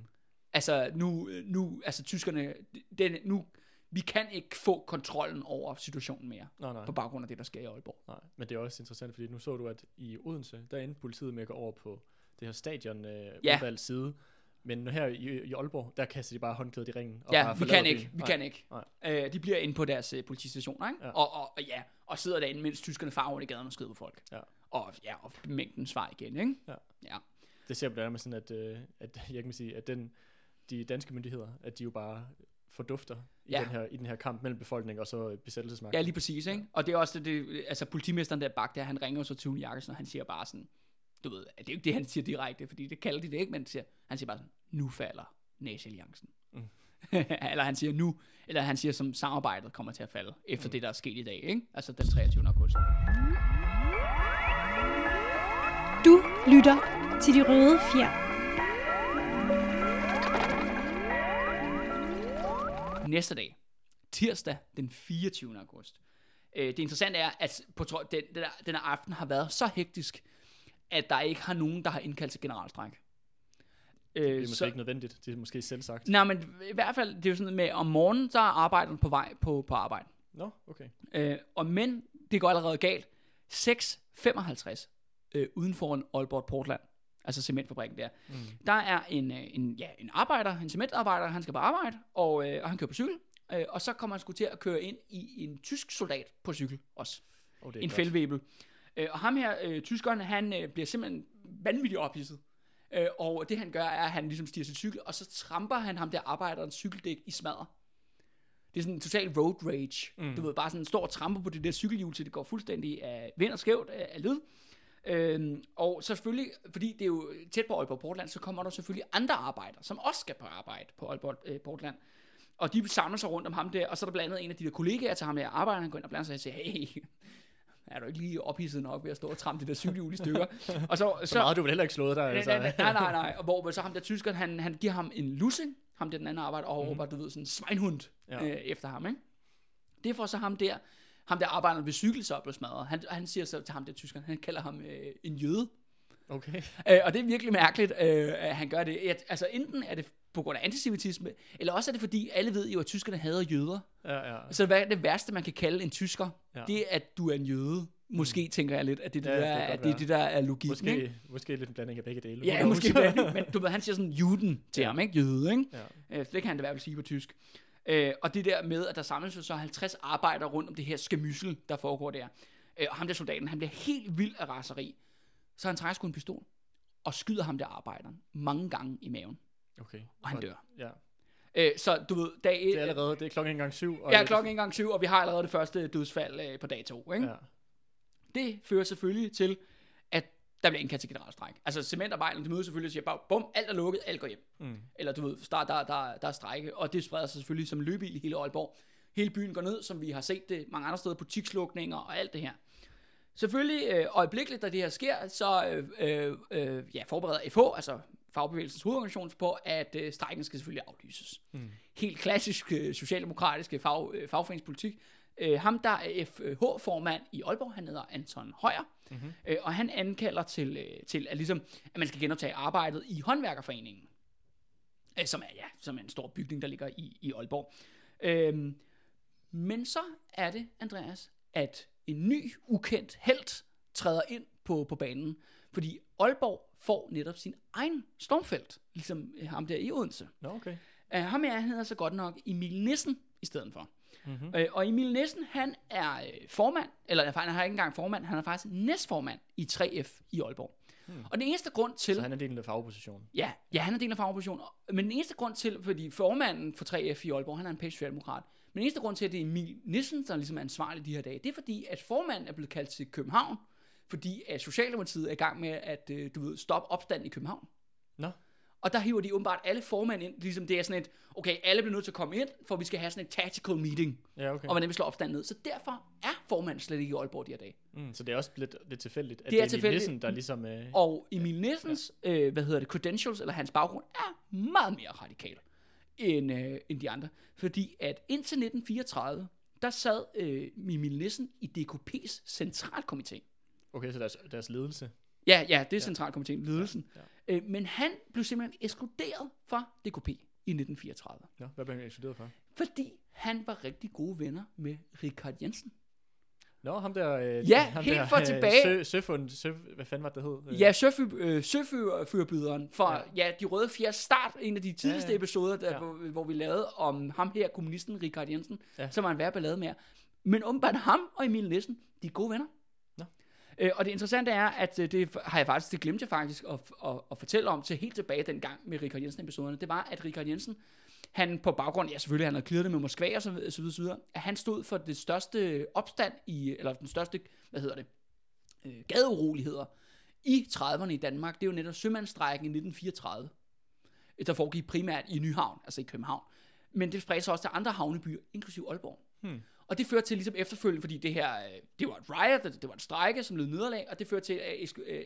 Altså, nu, nu, altså tyskerne, den, nu... Vi kan ikke få kontrollen over situationen mere, nej, nej. på baggrund af det, der sker i Aalborg. Nej, men det er også interessant, fordi nu så du, at i Odense, der endte politiet med at gå over på det her stadion-udvalgsside, øh, ja. men her i, i Aalborg, der kaster de bare håndklædet i ringen. Og ja, vi kan ikke, byen. vi nej, kan ikke. Øh, de bliver inde på deres øh, politistationer, ikke? Ja. Og, og, og, ja, og sidder derinde, mens tyskerne farer rundt i gaden og skyder på folk. Ja. Og, ja, og mængden svarer igen, ikke? Ja. ja. Det ser blandt andet sådan, at, øh, at, jeg kan sige, at den, de danske myndigheder, at de jo bare... fordufter i, ja. den her, i den her kamp mellem befolkningen og så besættelsesmagten. Ja, lige præcis, ikke? Ja. Og det er også det, altså politimesteren der Bak der, han ringer så til Tune Jacobsen, og han siger bare sådan, du ved, det er jo ikke det, han siger direkte, fordi det kalder de det ikke, men han siger, han siger bare sådan, nu falder nationalliancen. Mm. eller han siger nu, eller han siger, som samarbejdet kommer til at falde, efter mm. det, der er sket i dag, ikke? Altså den treogtyvende august. Du lytter til De Røde Fjer. Næste dag, tirsdag den fireogtyvende august. Øh, det interessante er, at på tro, den, den, der, den her aften har været så hektisk, at der ikke har nogen, der har indkaldt til generalstræk. Øh, det er måske så, ikke nødvendigt, det er måske selv sagt. Nej, men i hvert fald, det er jo sådan med, om morgenen, så er arbejderne på vej på, på arbejde. Nå, okay. Øh, og men, det går allerede galt. seks femoghalvtreds øh, uden foran Aalborg Portland, altså cementfabrikken der. Mm. Der er en, en, ja, en arbejder, en cementarbejder, han skal på arbejde, og, øh, og han kører på cykel, øh, og så kommer han sgu til at køre ind i en tysk soldat på cykel også. Oh, en fældvæbel. Øh, og ham her, øh, tyskeren, han øh, bliver simpelthen vanvittigt ophidset. Øh, og det han gør, er, at han ligesom stiger sin cykel, og så tramper han ham der arbejderens cykeldæk i smadret. Det er sådan en total road rage. Mm. Du ved, bare sådan en stor tramper på det der cykelhjul, til det går fuldstændig af vind og skævt af, af lyd. Øhm, og selvfølgelig, fordi det er jo tæt på Aalborg Portland, så kommer der selvfølgelig andre arbejdere, som også skal på arbejde på Aalborg Portland. Og de samler sig rundt om ham der, og så er der blandt andet en af de der kollegaer til ham der arbejder, han går ind og blander sig og siger, hey, er du ikke lige ophidset nok ved at stå og trampe det der cykelhjul i stykker? Og så, så, så meget du vil heller ikke slået dig. Altså. Nej, nej, nej, nej. Og hvor så ham der tyskeren, han, han giver ham en lussing, ham der den anden arbejder, og råber, mm. du ved, sådan en svejnhund ja. øh, efter ham, ikke? Det får så ham der, ham der arbejder ved cykel, så er blevet smadret. Han, han siger så til ham der tyskeren, han kalder ham øh, en jøde. Okay. Øh, og det er virkelig mærkeligt, øh, at han gør det. At, altså enten er det på grund af antisemitisme, eller også er det fordi, alle ved jo, at tyskerne hader jøder. Ja, ja. Så hvad er det værste, man kan kalde en tysker? Ja. Det er, at du er en jøde. Måske mm. tænker jeg lidt, at det, det, ja, der, det, at det, det der er logikken. Måske, måske lidt en blanding af begge dele. Ja, måske blanding, men du ved, han siger sådan juden til ja. ham, ikke? Jøde, ikke? Ja. Øh, det kan han da i hvert fald sige på tysk. Øh, og det der med, at der samles så halvtreds arbejdere rundt om det her skemyssel, der foregår der. Øh, og ham der soldaten, han bliver helt vild af raseri. Så han trækker sgu en pistol og skyder ham der arbejderen mange gange i maven. Okay. Og han dør. Ja. Æ, så du ved, dag et... Det er allerede, det er klokken en gang syv. Og ja, klokken en gang syv, og vi har allerede det første dødsfald øh, på dag to, ikke? Ja. Det fører selvfølgelig til, at der bliver indkaldt til generalstrejke. Altså cementarbejderne, de møder selvfølgelig og siger bare, bum, alt er lukket, alt går hjem. Mm. Eller du ved, der, der, der, der er strejke, og det spreder sig selvfølgelig som løbeil i hele Aalborg. Hele byen går ned, som vi har set det mange andre steder, butikslukninger og alt det her. Selvfølgelig øh, øjeblikkeligt, da det her sker, så øh, øh, ja, forbereder F H, altså fagbevægelsens hovedorganisation, på, at øh, strejken skal selvfølgelig aflyses. Mm. Helt klassisk øh, socialdemokratiske fag, øh, fagforeningspolitik. Øh, ham, der er F H-formand i Aalborg, han hedder Anton Højer, mm-hmm. øh, og han ankalder til, øh, til at, ligesom, at man skal genoptage arbejdet i håndværkerforeningen, øh, som, er, ja, som er en stor bygning, der ligger i, i Aalborg. Øh, men så er det, Andreas, at en ny, ukendt helt træder ind på, på banen, fordi Aalborg får netop sin egen stormfelt, ligesom ham der i Odense. Nå, okay. Uh, ham her hedder så godt nok Emil Nissen i stedet for. Mm-hmm. Uh, og Emil Nissen, han er formand, eller han har ikke engang formand, han er faktisk næstformand i tre F i Aalborg. Hmm. Og den eneste grund til... Så han er delen af fagoppositionen. Ja, ja, han er delen af fagoppositionen. Men den eneste grund til, fordi formanden for tre F i Aalborg, han er en pæn socialdemokrat, men den eneste grund til, at det er Emil Nissen, der ligesom er ansvarlig de her dage, det er fordi, at formanden er blevet kaldt til København, fordi at Socialdemokratiet er i gang med at, du ved, stoppe opstanden i København. Nå. Og der hiver de åbenbart alle formænd ind, ligesom det er sådan et, okay, alle bliver nødt til at komme ind, for vi skal have sådan et tactical meeting, ja, okay. og hvordan vi slår opstanden ned. Så derfor er formanden slet ikke i Aalborg de her dage. Mm, så det er også lidt, lidt tilfældigt, at det er, det er Emil Nissen, der ligesom... Øh, og Emil Nissens, ja. øh, hvad hedder det, credentials, eller hans baggrund, er meget mere radikal end, øh, end de andre. Fordi at indtil nitten fireogtredive, der sad øh, Emil Nissen i D K P's centralkomité. Okay, så deres, deres ledelse... Ja, ja, det er centralkomiteen, ledelsen. Ja, ja. Øh, men han blev simpelthen ekskluderet fra D K P i nitten fireogtredive. Ja, hvad blev han ekskluderet for? Fordi han var rigtig gode venner med Richard Jensen. Nå, ham der... Øh, ja, ham helt der, for øh, tilbage. Sø, søfund, søf, hvad fanden var det, der hed? Ja, søfyrbydderen øh, for ja. ja, De Røde Fjer Start, en af de tidligste ja, ja. episoder, der, ja. hvor, hvor vi lavede om ham her, kommunisten Richard Jensen, ja. som var en værre ballade med. Men åbenbart ham og Emil Nissen, de er gode venner. Og det interessante er, at det har jeg faktisk, det glemte jeg faktisk at, at, at fortælle om til helt tilbage dengang med Richard Jensen-episoderne. Det var, at Richard Jensen, han på baggrund, ja selvfølgelig, han havde klirret med Moskva og så videre, så videre, at han stod for det største opstand i, eller den største, hvad hedder det, gadeuroligheder i trediverne i Danmark. Det er jo netop sømandsstrejken i nitten fireogtredive, der foregik primært i Nyhavn, altså i København. Men det spredte sig også til andre havnebyer, inklusiv Aalborg. Hmm. Og det førte til ligesom efterfølgende, fordi det her, det var et riot, det var en strejke, som lød nederlag, og det førte til,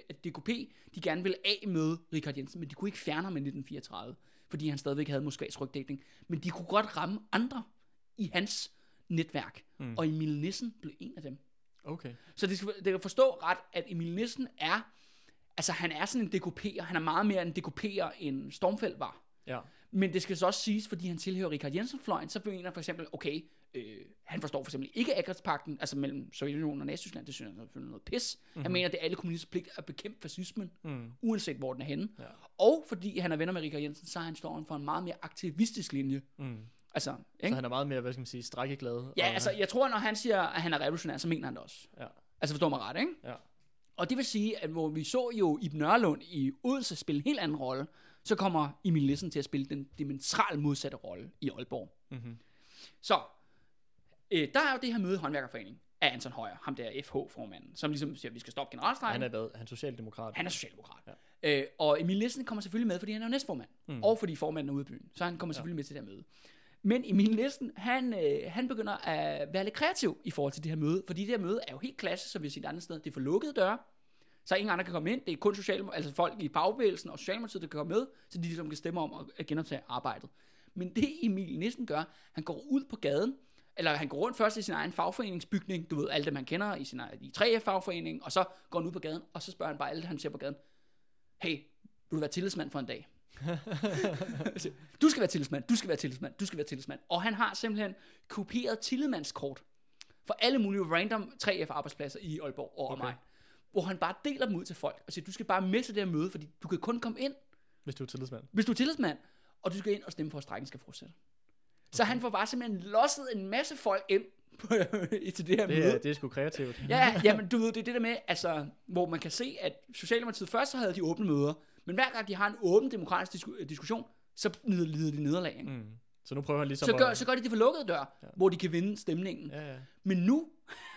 at D K P, de gerne ville af med Richard Jensen, men de kunne ikke fjerne ham i nitten fireogtredive, fordi han stadigvæk havde Moskvas rygdækning. Men de kunne godt ramme andre i hans netværk, mm. og Emil Nissen blev en af dem. Okay. Så det skal, det kan forstå ret, at Emil Nissen er, altså han er sådan en D K P'er, han er meget mere en D K P'er, end Stormfeld var. Ja. Men det skal så også siges, fordi han tilhører Richard Jensen-fløjen, så begynder for eksempel, okay, øh, han forstår for eksempel ikke Aggerspagten, altså mellem Sovjetunionen og Nazi-Tyskland, det synes han er noget pis. Mm-hmm. Han mener, det er alle kommunisters pligt at bekæmpe fascismen, mm. uanset hvor den er henne. Ja. Og fordi han er venner med Richard Jensen, så er han står for en meget mere aktivistisk linje. Mm. Altså, ikke? Så han er meget mere, hvad skal man sige, strækkeglad. Ja, og... altså jeg tror, når han siger, at han er revolutionær, så mener han det også. Ja. Altså forstår mig ret, ikke? Ja. Og det vil sige, at hvor vi så jo Iben Nørlund i Odense spille en helt anden rolle, så kommer Emil Nissen til at spille den dimensional modsatte rolle i Aalborg. Mm-hmm. Så øh, der er jo det her møde i håndværkerforeningen af Anton Højer, ham der F H-formanden, som ligesom siger, at vi skal stoppe generalstrejken. Han er hvad? Han er socialdemokrat. Han er socialdemokrat. Ja. Øh, og Emil Nissen kommer selvfølgelig med, fordi han er jo næstformand, mm. og fordi formanden er ude i byen. Så han kommer selvfølgelig ja. med til det her møde. Men Emil Nissen, han, øh, han begynder at være lidt kreativ i forhold til det her møde, fordi det her møde er jo helt klasse, som vi har set andet sted. Det er for lukkede døre, så ingen andre kan komme ind. Det er kun social, altså folk i fagbevægelsen og Socialdemokratiet, der kan komme med, så de ligesom kan stemme om at genoptage arbejdet. Men det Emil Nissen gør, han går ud på gaden, eller han går rundt først i sin egen fagforeningsbygning, du ved, alle dem han kender i sin egen, i tre F-fagforeningen, og så går han ud på gaden, og så spørger han bare alle, han ser på gaden, hey, vil du være tillidsmand for en dag? Du skal være tillidsmand, du skal være tillidsmand, du skal være tillidsmand. Og han har simpelthen kopieret tillidsmandskort for alle mulige random tre F-arbejdspladser i Aalborg og omegn, okay. hvor han bare deler dem ud til folk og siger, du skal bare med til det her møde, fordi du kan kun komme ind, hvis du er tillidsmand. Hvis du er tillidsmand, og du skal ind og stemme for, at strejken skal fortsætte. Så han får bare simpelthen losset en masse folk ind til det her det er, møde. Det er sgu kreativt. Ja, jamen, du ved, det er det der med, altså, hvor man kan se, at Socialdemokratiet først så havde de åbne møder, men hver gang de har en åben demokratisk disku- diskussion, så lider de nederlag. Mm. Så nu prøver han ligesom så gør, at... så gør de det for lukkede dør, ja. Hvor de kan vinde stemningen. Ja, ja. Men nu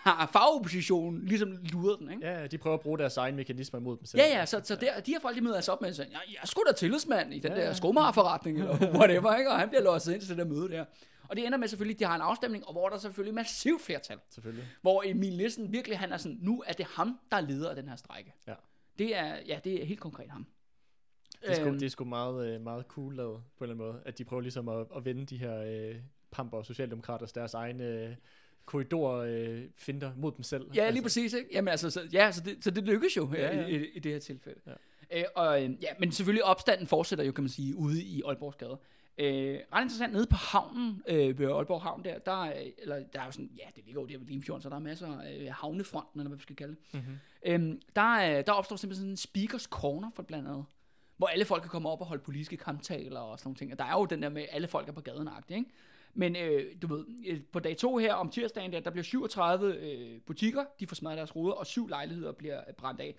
har fagoppositionen ligesom luret den, ikke? Ja, de prøver at bruge deres egen mekanismer imod dem selv. Ja, ja, så, så der, de her folk, de møder altså op med, sådan, jeg, jeg er sgu da tillidsmand i den ja, ja. der skomagerforretning, eller whatever, ikke? Og han bliver låst ind til det der møde der. Og det ender med selvfølgelig, at de har en afstemning, og hvor der er selvfølgelig massivt flertal. Selvfølgelig. Hvor Emil Nissen virkelig, han er sådan, nu er det ham, der er leder af den her strejke. Ja. Det er, ja, det er helt konkret ham. Det er sgu, det er sgu meget, meget cool lavet, på en eller anden måde, at de prøver ligesom at, at vende de her øh, pamper og socialdemokraters, deres egne øh, korridorfinder øh, mod dem selv. Ja, lige altså. præcis. Ikke? Jamen, altså, så, ja, så, det, så det lykkes jo ja, ja. I, i det her tilfælde. Ja. Øh, og, ja, men selvfølgelig opstanden fortsætter jo, kan man sige, ude i Aalborgs gader. Øh, ret interessant, nede på havnen, øh, ved Aalborg Havn der, der, eller, der er jo sådan, ja, det ligger jo der ved Limfjorden, så der er masser af øh, havnefronten, eller hvad vi skal kalde det. Mm-hmm. Øh, der, der opstår simpelthen sådan en speakers corner for blandt andet, hvor alle folk kan komme op og holde politiske kamptaler og sådan nogle ting. Og der er jo den der med, at alle folk er på gaden-agtigt, ikke? Men øh, du ved, på dag to her om tirsdagen, der, der bliver syvogtredive øh, butikker, de får smadret deres ruder, og syv lejligheder bliver brændt af.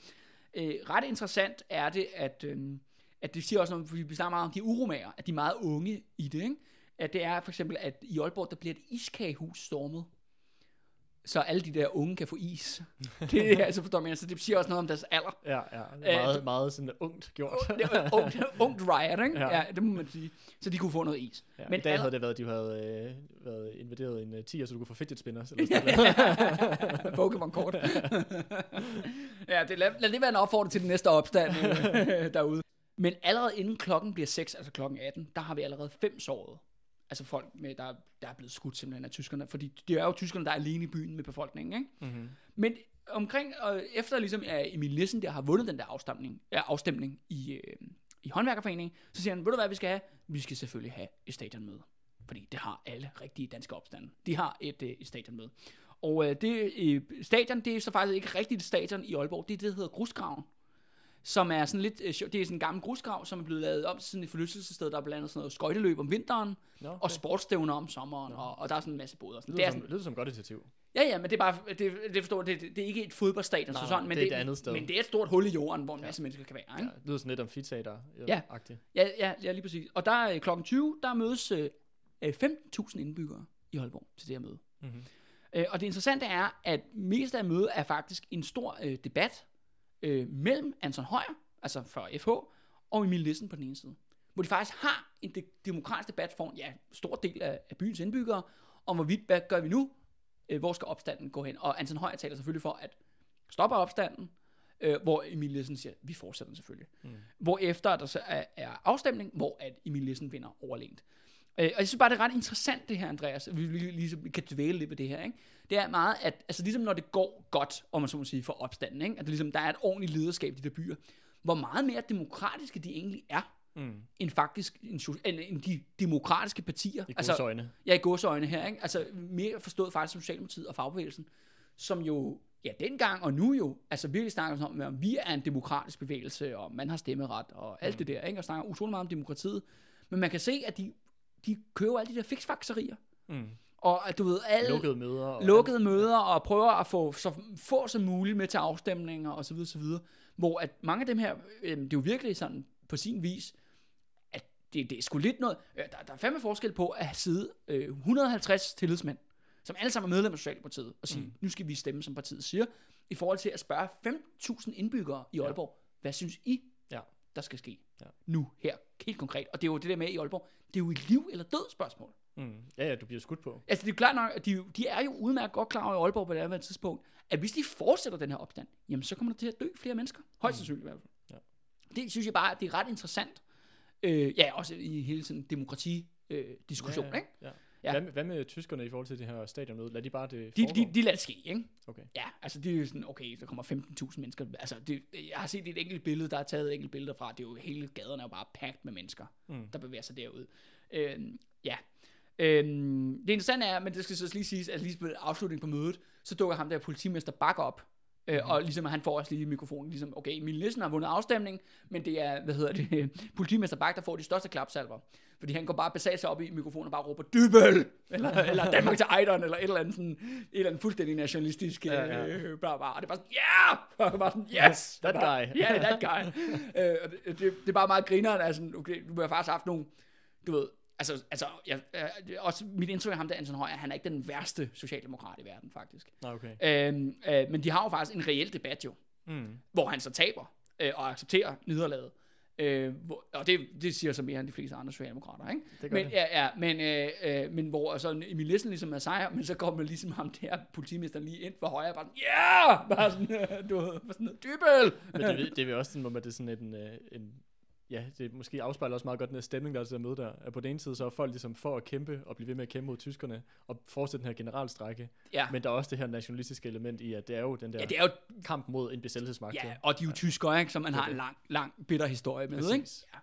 Øh, ret interessant er det, at, øh, at det siger også, når vi snakker meget om de uromager, at de er meget unge i det, ikke? At det er for eksempel, at i Aalborg, der bliver et iskagehus stormet, så alle de der unge kan få is. Det er altså, forstår man, så det siger også noget om deres alder. Ja, ja. Meget, Æh, meget sådan ungt gjort. Ungt, ungt riot, ikke? Ja. Ja, det må man sige. Så de kunne få noget is. Ja, men i dag alder... havde det været, at de havde øh, været invaderet en tier, så du kunne få fidget spinners. Pokémon-kort. Ja, det, lad, lad det være en opfordring til den næste opstand øh, derude. Men allerede inden klokken bliver seks, altså klokken atten, der har vi allerede fem sårede. Altså folk, med, der, der er blevet skudt simpelthen af tyskerne, fordi det er jo tyskerne, der er alene i byen med befolkningen, ikke? Mm-hmm. Men omkring, og efter ligesom Emil Nissen der har vundet den der afstemning, afstemning i, øh, i håndværkerforeningen, så siger han, ved du hvad vi skal have? Vi skal selvfølgelig have et stadionmøde, fordi det har alle rigtige danske opstande. De har et, øh, et stadionmøde. Og øh, det øh, stadion, det er så faktisk ikke rigtigt et stadion i Aalborg, det er det, der hedder Grusgraven, som er sådan lidt, det er sådan en gammel grusgrav, som er blevet lavet om til sådan et forlystelsessted, der er blandt andet sådan noget skøjteløb om vinteren, no, okay. og sportsstævner om sommeren, no. og, og der er sådan en masse boder. Det lyder, det er som, sådan, lyder som godt initiativ. Ja, ja, men det er bare, det, det forstår det, det er ikke et fodboldstadion, no, så sådan, men det, det, andet men det er et stort hul i jorden, hvor en masse ja. mennesker kan være. Ikke? Ja, det lyder sådan lidt amfiteater-agtigt. Ja. Ja, ja, lige præcis. Og der er klokken tyve, der mødes øh, fem tusind indbyggere i Aalborg til det her møde. Mm-hmm. Øh, og det interessante er, at mest af mødet er faktisk en stor øh, debat, Øh, mellem Anton Højer, altså for F H, og Emil Nissen på den ene side. Hvor de faktisk har en de- demokratisk debat for en ja, stor del af, af byens indbyggere, om hvorvidt, hvad gør vi nu? Øh, hvor skal opstanden gå hen? Og Anton Højer taler selvfølgelig for, at stoppe opstanden, øh, hvor Emil Nissen siger, vi fortsætter den selvfølgelig. Mm. Hvorefter der så er, er afstemning, hvor at Emil Nissen vinder overlegent. Øh, og jeg synes bare, det er ret interessant det her, Andreas, vi, ligesom, vi kan dvæle lidt ved det her, ikke? Det er meget, at altså, ligesom når det går godt, om man så må sige, for opstanden, ikke? At det, ligesom, der er et ordentligt lederskab i de der byer, hvor meget mere demokratiske de egentlig er, mm. end faktisk end, end de demokratiske partier. I gåseøjne. Altså, ja, i gåseøjne her, ikke? Altså mere forstået faktisk som Socialdemokratiet og fagbevægelsen, som jo, ja, dengang og nu jo, altså virkelig snakker om, at vi er en demokratisk bevægelse, og man har stemmeret, og alt mm. det der, ikke? Og snakker utrolig meget om demokratiet. Men man kan se, at de de køber alle de der fiksfakserier. Mm. og du ved, alle lukkede møder, og, lukkede møder, og prøver at få så få som muligt med til afstemninger og så videre, så videre, hvor at mange af dem her, øh, det er jo virkelig sådan på sin vis, at det, det er sgu lidt noget, øh, der, der er fandme forskel på at sidde øh, et hundrede og halvtreds tillidsmænd, som alle sammen er medlem af Socialdemokratiet, og sige, mm. nu skal vi stemme, som partiet siger, i forhold til at spørge fem tusind indbyggere i Aalborg, ja. Hvad synes I, ja. Der skal ske ja. Nu, her, helt konkret. Og det er jo det der med i Aalborg, det er jo et liv eller død spørgsmål. Mm. Ja, ja, du bliver skudt på. Altså det er jo klart nok, at de, de er jo udmærket godt klar over i Aalborg på det andet tidspunkt, at hvis de fortsætter den her opstand, jamen så kommer der til at dø flere mennesker, højst sandsynligt i hvert fald. Ja. Det synes jeg bare, at det er ret interessant, øh, ja, også i hele sådan demokratidiskussion, øh, ja, ja. Ikke? Ja. Ja. Hvad, med, hvad med tyskerne i forhold til det her stadionmøde? Lad de bare det de, de, de lader det ske, ikke? Okay. Ja, altså det er jo sådan, okay, der kommer femten tusind mennesker. Altså, det, jeg har set et enkelt billede, der er taget et enkelt billede fra. Det er jo hele gaderne er jo bare packed med mennesker, mm. der bevæger sig derude. Øhm, ja. Øhm, det interessante er, men det skal så lige siges, at lige på afslutningen på mødet, så dukker ham der politimester Bak op. Øh, og ligesom han får også lige mikrofonen, ligesom, okay, Emil Nissen har vundet afstemningen, men det er, hvad hedder det, politimester Bak, der får de største klapsalver. Fordi han går bare basalt sig op i mikrofonen og bare råber, Dybøl! Eller, eller Danmark til Ejderen, eller et eller andet sådan, et eller andet fuldstændig nationalistisk, ja, ja. Øh, bla, bla. Og det er bare sådan, ja! Yeah! Bare sådan, yes! That guy! Ja, yeah, that guy! øh, og det, det, det er bare meget grineren, altså, okay, du har faktisk haft nogle, du ved, Altså, altså jeg, jeg, også mit indtryk af ham der, Anton Højer, han er ikke den værste socialdemokrat i verden, faktisk. Okay. Øhm, øh, men de har jo faktisk en reel debat jo, mm. hvor han så taber øh, og accepterer nederlaget. Øh, hvor, og det, det siger så mere end de fleste andre socialdemokrater, ikke? Det gør men, det. Ja, ja, men, øh, øh, men hvor så altså, Emil Nissen ligesom er sejr, men så kommer ligesom ham der, politimesteren lige ind for Højer, bare sådan, ja! Yeah! Bare sådan, du ved, sådan noget, Dybøl! Men det, det er jo også sådan, hvor man det er sådan en... en ja, det måske afspejler også meget godt den her stemning, der er til at møde der. At på den ene side, så er folk ligesom for at kæmpe og blive ved med at kæmpe mod tyskerne og fortsætte den her generalstrække. Ja. Men der er også det her nationalistiske element i, at det er jo den der ja, det er jo... kamp mod en besættelsesmagt. Ja, og de er jo ja. tyskere, ikke? Som man det har det. en lang, lang bitter historie med. Ikke? Ja.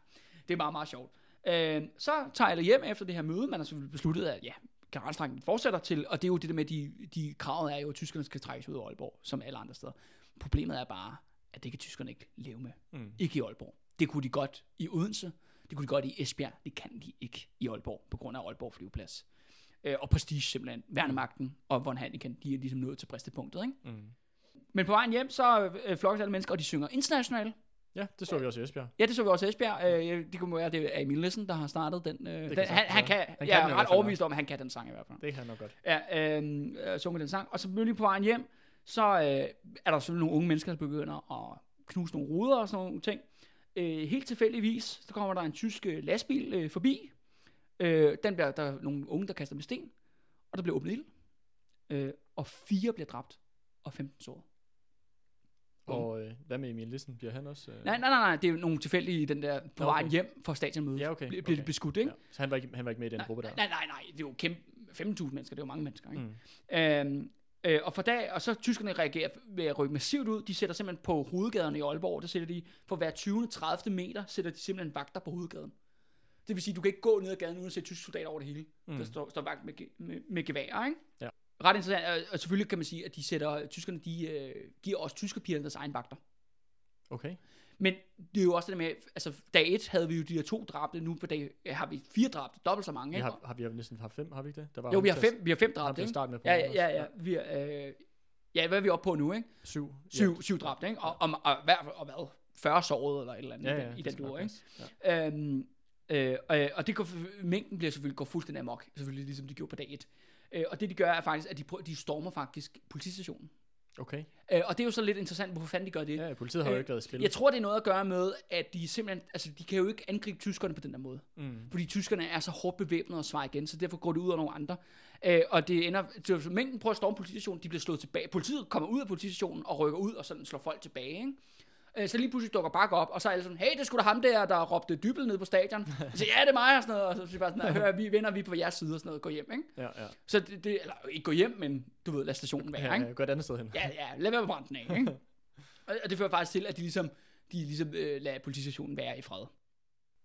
Det er meget, meget sjovt. Øh, så tager jeg hjem efter det her møde. Man har så besluttet, at ja, generalstrækken fortsætter til, og det er jo det der med, de, de kravet er jo, at tyskerne skal trækkes ud af Aalborg, som alle andre steder. Problemet er bare, at det kan tyskerne ikke leve med. Mm. Ikke i Aalborg. Det kunne de godt i Odense, det kunne de godt i Esbjerg, det kan de ikke i Aalborg, på grund af Aalborg flyveplads. Øh, og prestige simpelthen, værnemagten og von Hanneken, de er ligesom nået til bristepunktet, ikke? Mm. Men på vejen hjem, så øh, flokkes alle mennesker, og de synger internationalt. Ja, det så vi også i Esbjerg. Ja, det så vi også i Esbjerg. Øh, det kunne være, det er Emil Nissen, der har startet den. Øh, den han, han, han kan, han kan jeg er ret overbevist om, at han kan den sang i hvert fald. Det kan han nok godt. Ja, øh, sunget den sang. Og så selvfølgelig på vejen hjem, så øh, er der selvfølgelig nogle unge mennesker, der begynder at knuse nogle ruder og sådan nogle ting. Øh, helt tilfældigvis, så kommer der en tysk øh, lastbil øh, forbi. Øh, den bliver, der er nogle unge, der kaster med sten, og der bliver åbnet ild. Øh, og fire bliver dræbt, og femten såret. Og øh, hvad med Emil Nissen? Bliver han også? Øh... Nej, nej, nej, nej, det er jo nogle tilfældige, den der på vejen okay. hjem fra stadionmødet, ja, okay, bliver okay. det beskudt, ikke? Ja. Så han var, ikke, han var ikke med i den nej, gruppe der? Nej, nej, nej, det er jo kæmpe, femten tusind mennesker, det er jo mange mennesker, ikke? Mm. Øh, Øh, og for dag, og så tyskerne reagerer ved at rykke massivt ud. De sætter simpelthen på hovedgaderne i Aalborg, der sætter de for hver tyve til tredive meter, sætter de simpelthen vagter på hovedgaden. Det vil sige, du kan ikke gå ned ad gaden uden at se tyske soldater over det hele. Mm. Der står, står vagt med, med, med geværer, ikke? Ja. Ret interessant, og selvfølgelig kan man sige, at de sætter, tyskerne de øh, giver også tyske piger deres egen vagter. Okay. Men det er jo også det med, altså dag et havde vi jo de der to dræbte, nu på dag har vi fire dræbte, dobbelt så mange. Vi har, har vi jo næsten haft fem, har vi ikke det? Der var jo, vi har fem, vi har fem dræbte, ikke? Med ja, ja, ja, ja. Vi er, øh, ja, hvad er vi oppe på nu, ikke? Syv. Syv, ja. syv dræbte, ikke? Og, og, og, og, og hvad? fyrre sårede eller et eller andet ja, ja, i den duer, ikke? Ja. Øhm, øh, og, og det går, mængden bliver selvfølgelig går fuldstændig amok, selvfølgelig ligesom de gjorde på dag et. Øh, og det de gør er faktisk, at de, prøver, de stormer faktisk politistationen. Okay. Øh, og det er jo så lidt interessant, hvorfor fanden de gør det. Ja, politiet har øh, jo ikke været spillet. Jeg tror, det er noget at gøre med, at de simpelthen, altså de kan jo ikke angribe tyskerne på den der måde. Mm. Fordi tyskerne er så hårdt bevæbnede og svarer igen, så derfor går det ud over nogle andre. Øh, og det ender, så mængden prøver at storme politistationen, de bliver slået tilbage. Politiet kommer ud af politistationen og rykker ud og sådan slår folk tilbage, ikke? Øh, så lige pludselig dukker Bakke op, og så er alle sådan, hey, det skulle da ham der, der råbte Dybel ned på stadion. Så ja, det er mig og sådan noget, og så siger bare sådan, at hør, vi vinder, vi på jeres side og sådan noget, gå hjem, ikke? Ja, ja. Så det, det, eller ikke gå hjem, men du ved, lad stationen være, ja, ikke? Ja, gå et andet sted hen. Ja, ja, lad være med branden af, ikke? Og det fører faktisk til, at de ligesom, de ligesom øh, lader politistationen være i fred.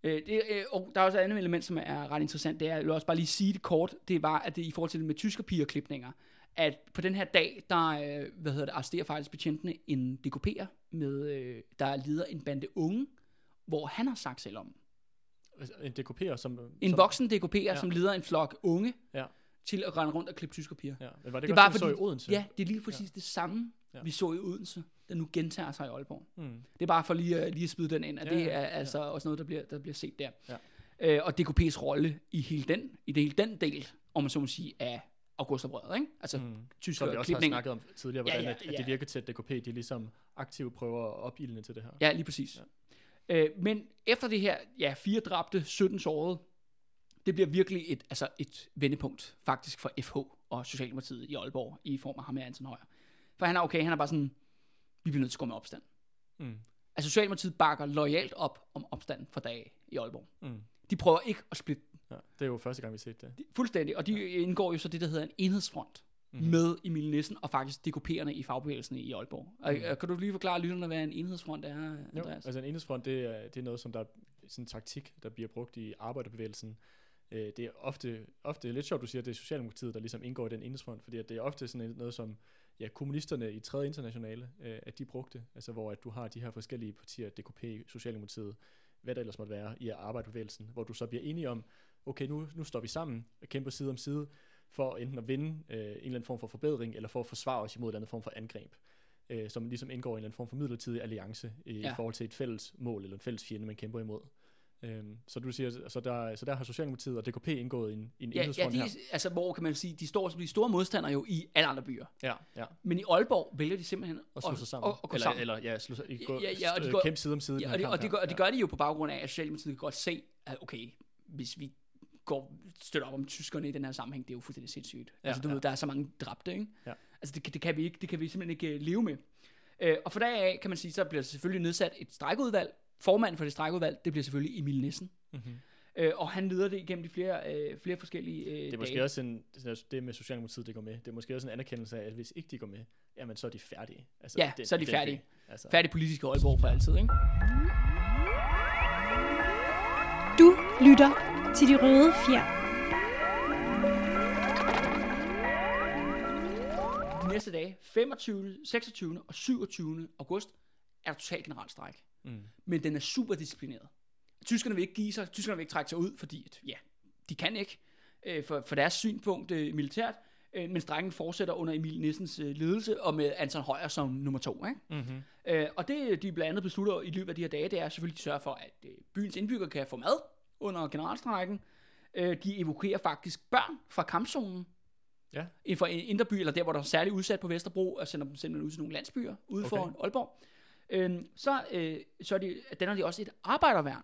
Øh, det, øh, og der er også et andet element, som er ret interessant, det er, jeg vil også bare lige sige det kort, det var, at det i forhold til det med tyske pigerklipninger, at på den her dag, der hvad hedder det, arresterer faktisk betjentene en D K P'er, med, der leder en bande unge, hvor han har sagt selv om. En D K P'er som... En som, voksen D K P'er, ja. Som leder en flok unge, ja. til at rende rundt og klippe tyskerpiger. Ja, men var det, det godt, det så i Odense? Ja, det er lige præcis ja. det samme, ja. vi så i Odense, der nu gentager sig i Aalborg. Mm. Det er bare for lige, uh, lige at spide den ind, og ja, det er ja, altså ja. også noget, der bliver, der bliver set der. Ja. Uh, og D K P's rolle i hele den, i det hele den del, om man så må sige, af augustoprøret, ikke? Altså mm. tysker klipning. Som vi også har snakket om tidligere, hvordan ja, ja, ja. At det virker til, at D K P de ligesom aktivt prøver at opildne til det her. Ja, lige præcis. Ja. Uh, men efter det her, ja, fire dræbte, sytten sårede, det bliver virkelig et, altså et vendepunkt, faktisk, for F H og Socialdemokratiet i Aalborg, i form af ham her, Anton Højer. For han er okay, han er bare sådan, vi bliver nødt til at gå med opstand. Mm. Altså Socialdemokratiet bakker loyalt op om opstanden fra dag i Aalborg. Mm. De prøver ikke at splitte den. Ja, det er jo første gang, vi set det. Fuldstændig, og de ja. indgår jo så det, der hedder en enhedsfront, mm. med Emil Nissen og faktisk D K P'erne i fagbevægelsen i Aalborg. Og, mm. og kan du lige forklare lytterne, hvad en enhedsfront er, Andreas? Jo, altså en enhedsfront, det er, det er noget, som der sådan en taktik, der bliver brugt i arbejderbevægelsen. Det er ofte, ofte lidt sjovt, du siger, at det er Socialdemokratiet, der ligesom indgår i den enhedsfront, fordi at det er ofte sådan noget som ja, kommunisterne i tredje internationale, at de brugte, altså hvor at du har de her forskellige partier, D K P, Socialdemokratiet, hvad der ellers måtte være i arbejderbevægelsen, hvor du så bliver enige om, okay, nu, nu står vi sammen og kæmper side om side for enten at vinde øh, en eller anden form for forbedring, eller for at forsvare os imod en eller anden form for angreb, øh, som ligesom indgår i en eller anden form for midlertidig alliance i, ja. i forhold til et fælles mål eller en fælles fjende, man kæmper imod. Øhm, så du siger, så der, så der har Socialdemokratiet og D K P indgået en, en ja, enhedsfront ja, her. Altså hvor kan man sige, de står som de store modstandere jo i alle andre byer. Ja, ja. Men i Aalborg vælger de simpelthen at slå sig sammen. Og, og, og eller, eller ja, slå sig, gå, ja, ja, og de går, kæmpe side om side. Ja, og, de, og, de gør, og de gør det jo på baggrund af, at Socialdemokratiet kan godt se, at okay, hvis vi går støtter op om tyskerne i den her sammenhæng, det er jo fuldstændig sindssygt. Ja, altså du ja. ved, der er så mange dræbte, ikke? Ja. Altså det, det, kan vi ikke, det kan vi simpelthen ikke leve med. Øh, og for deraf kan man sige, så bliver der selvfølgelig nedsat et strejkeudvalg. Formanden for det strækudvalg, det bliver selvfølgelig Emil Nissen. Mm-hmm. Øh, og han leder det igennem de flere, øh, flere forskellige øh, det er måske dage. Også en, det med Socialdemokratiet, det går med. Det er måske også en anerkendelse af, at hvis ikke de går med, jamen så er de færdige. Altså, ja, det, så er de færdige. Altså. Færdige politiske Aalborg for altid, ikke? Du lytter til De Røde Fjer. De næste dage, femogtyvende, seksogtyvende og syvogtyvende august, er der total generalstrejk. Mm. Men den er super disciplineret. Tyskerne vil ikke give sig, tyskerne vil ikke trække sig ud, fordi at, ja, de kan ikke øh, for, for deres synspunkt øh, militært, øh, men strejken fortsætter under Emil Nissens øh, ledelse, og med Anton Højer som nummer to. Ikke? Mm-hmm. Øh, og det, de blandt andet beslutter i løbet af de her dage, det er selvfølgelig, at de sørger for, at øh, byens indbyggere kan få mad under generalstrejken. Øh, de evakuerer faktisk børn fra kampzonen, ja. fra indre by, eller der, hvor der er særligt udsat på Vesterbro, og sender dem simpelthen ud til nogle landsbyer, ude okay. for Aalborg. Øhm, så øh, så er de, danner de også et arbejderværn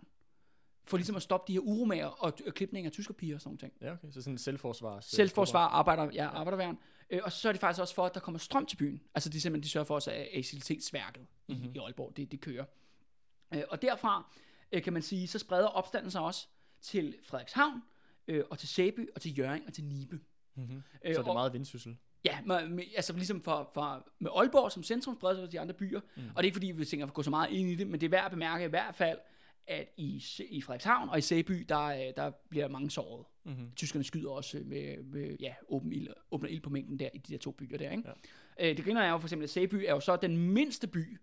for ligesom at stoppe de her uromager og t- klipninger af tyskerpiger og sådan noget. Ja, okay. Så sådan en selvforsvar. Selvforsvar, arbejder, ja, arbejderværn. Øh, og så sørger de faktisk også for, at der kommer strøm til byen. Altså de simpelthen de sørger for os at elektricitetsværket mm-hmm. i Aalborg, det, det kører. Øh, og derfra øh, kan man sige, så spreder opstanden sig også til Frederikshavn, øh, og til Sæby, og til Hjørring, og til Nibe. Mm-hmm. Øh, så det er meget Vendsyssel. Ja, med, med, altså ligesom for, for, med Aalborg som centrum spreder sig til de andre byer, mm. og det er ikke fordi, vi tænker at gå så meget ind i det, men det er værd at bemærke i hvert fald, at i, i Frederikshavn og i Sæby, der, der bliver mange såret. Mm-hmm. Tyskerne skyder også med, med ja, åben ild, åbner ild på mængden der i de der to byer der. Ikke? Ja. Øh, det griner er jo for eksempel, at Sæby er jo så den mindste by,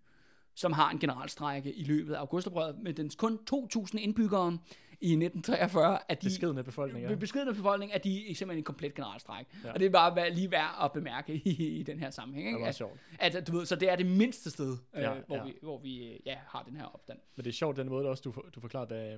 som har en generalstrejke i løbet af augustoprøret, men dens kun to tusind indbyggere i nitten treogfyrre, at de... Beskidende befolkning, ja. Beskidende befolkning, at de er simpelthen en komplet generalstrejke. Ja. Og det er bare lige værd at bemærke i, i den her sammenhæng. Ikke? Det var at, sjovt. At, du ved, så det er det mindste sted, ja, øh, hvor, ja. vi, hvor vi ja, har den her opstand. Men det er sjovt den måde, også du, du forklarer, hvad,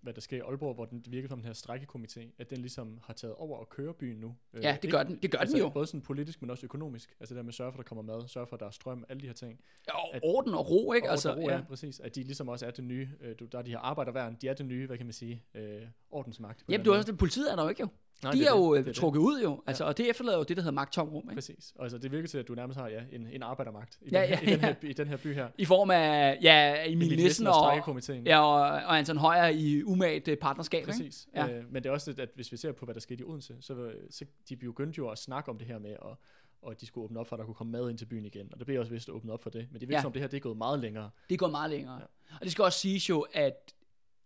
hvad der sker i Aalborg, hvor den virker som den her strejkekomité, at den ligesom har taget over og kører byen nu. Ja, det gør, ikke, den. Det gør altså den jo. Både sådan politisk, men også økonomisk. Altså der med at sørge for, at der kommer mad, sørge for, at der er strøm, alle de her ting. Og at, orden og ro, ikke? Og altså, orden og ro, ja. ja, præcis. At de ligesom også er det nye, der er de her arbejderværn, de er det nye, hvad kan man sige, øh, ordensmagt. Jamen, du har også det, politiet er der jo ikke jo. Nej, de er, er jo det, det, trukket det. ud jo, altså, ja. og det efterlader jo det, der hedder magttomrum. Ikke? Præcis, og altså, det virker til, at du nærmest har ja, en, en arbejdermagt i, ja, den, ja, i, den her, ja. i den her by her. I form af ja, Emil Nissen og, og, ja, og, og Anton Højer i umagt partnerskab. Præcis, ja. øh, men det er også det, at hvis vi ser på, hvad der skete i Odense, så, så de begyndte jo at snakke om det her med, og, og de skulle åbne op for, at der kunne komme mad ind til byen igen. Og der blev også vist åbnet op for det, men det virker ja. som, det her det er gået meget længere. Det er gået meget længere, ja. Og det skal også siges jo, at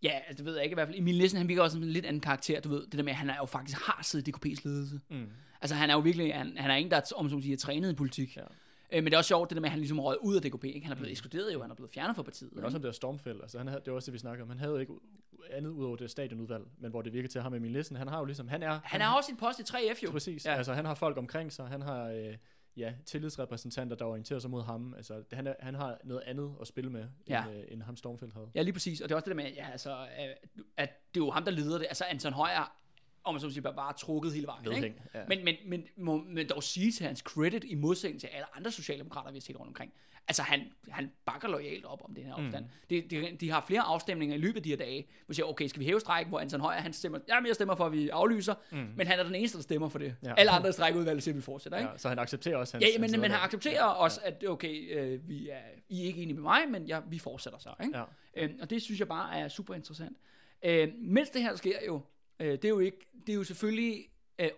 ja, altså, det ved jeg ikke i hvert fald. Emil Nissen, han virker også som en lidt anden karakter, du ved. Det der med, at han er jo faktisk har siddet i D K P's ledelse. Mm. Altså, han er jo virkelig, han, han er en, der er, om som siger, trænet i politik. Ja. Øh, men det er også sjovt, det der med, at han ligesom røget ud af D K P, ikke? Han er blevet mm. ekskluderet jo, han er blevet fjernet fra partiet. Men også om det der Stormfeld, altså han havde, det var også det, vi snakker om. Han havde jo ikke andet ud over det stadionudvalg, men hvor det virker til at ham Emil Nissen, han har jo ligesom, han er... Han, han har også sin post i tre F jo. Præcis, ja. Altså han har folk omkring sig, han har øh, ja, tillidsrepræsentanter, der orienterer sig mod ham, altså han, er, han har noget andet at spille med, ja. end, øh, end ham Stormfeldt havde. Ja, lige præcis, og det er også det der med, ja, altså, øh, at det er jo ham, der leder det, altså Anton Højer, om man så siger, bare, bare trukket hele vejen. Ikke? Ja. Men, men, men må man dog sige til hans credit i modsætning til alle andre socialdemokrater, vi har set rundt omkring. Altså, han, han bakker lojalt op om den her opstand. Mm. De, de, de har flere afstemninger i løbet af de her dage, hvor siger, okay, skal vi hæve strejken, hvor Anton Højer, han stemmer, jamen jeg stemmer for, at vi aflyser, mm. men han er den eneste, der stemmer for det. Ja. Alle andre strejkeudvalg siger, vi fortsætter, ikke? Ja, så han accepterer også hans... Ja, men, hans men han accepterer ja. også, at okay, øh, vi er, I er ikke enige med mig, men ja, vi fortsætter så, ikke? Ja. Øh, og det synes jeg bare er super interessant. Øh, mens det her sker jo, det er jo ikke, det er jo selvfølgelig,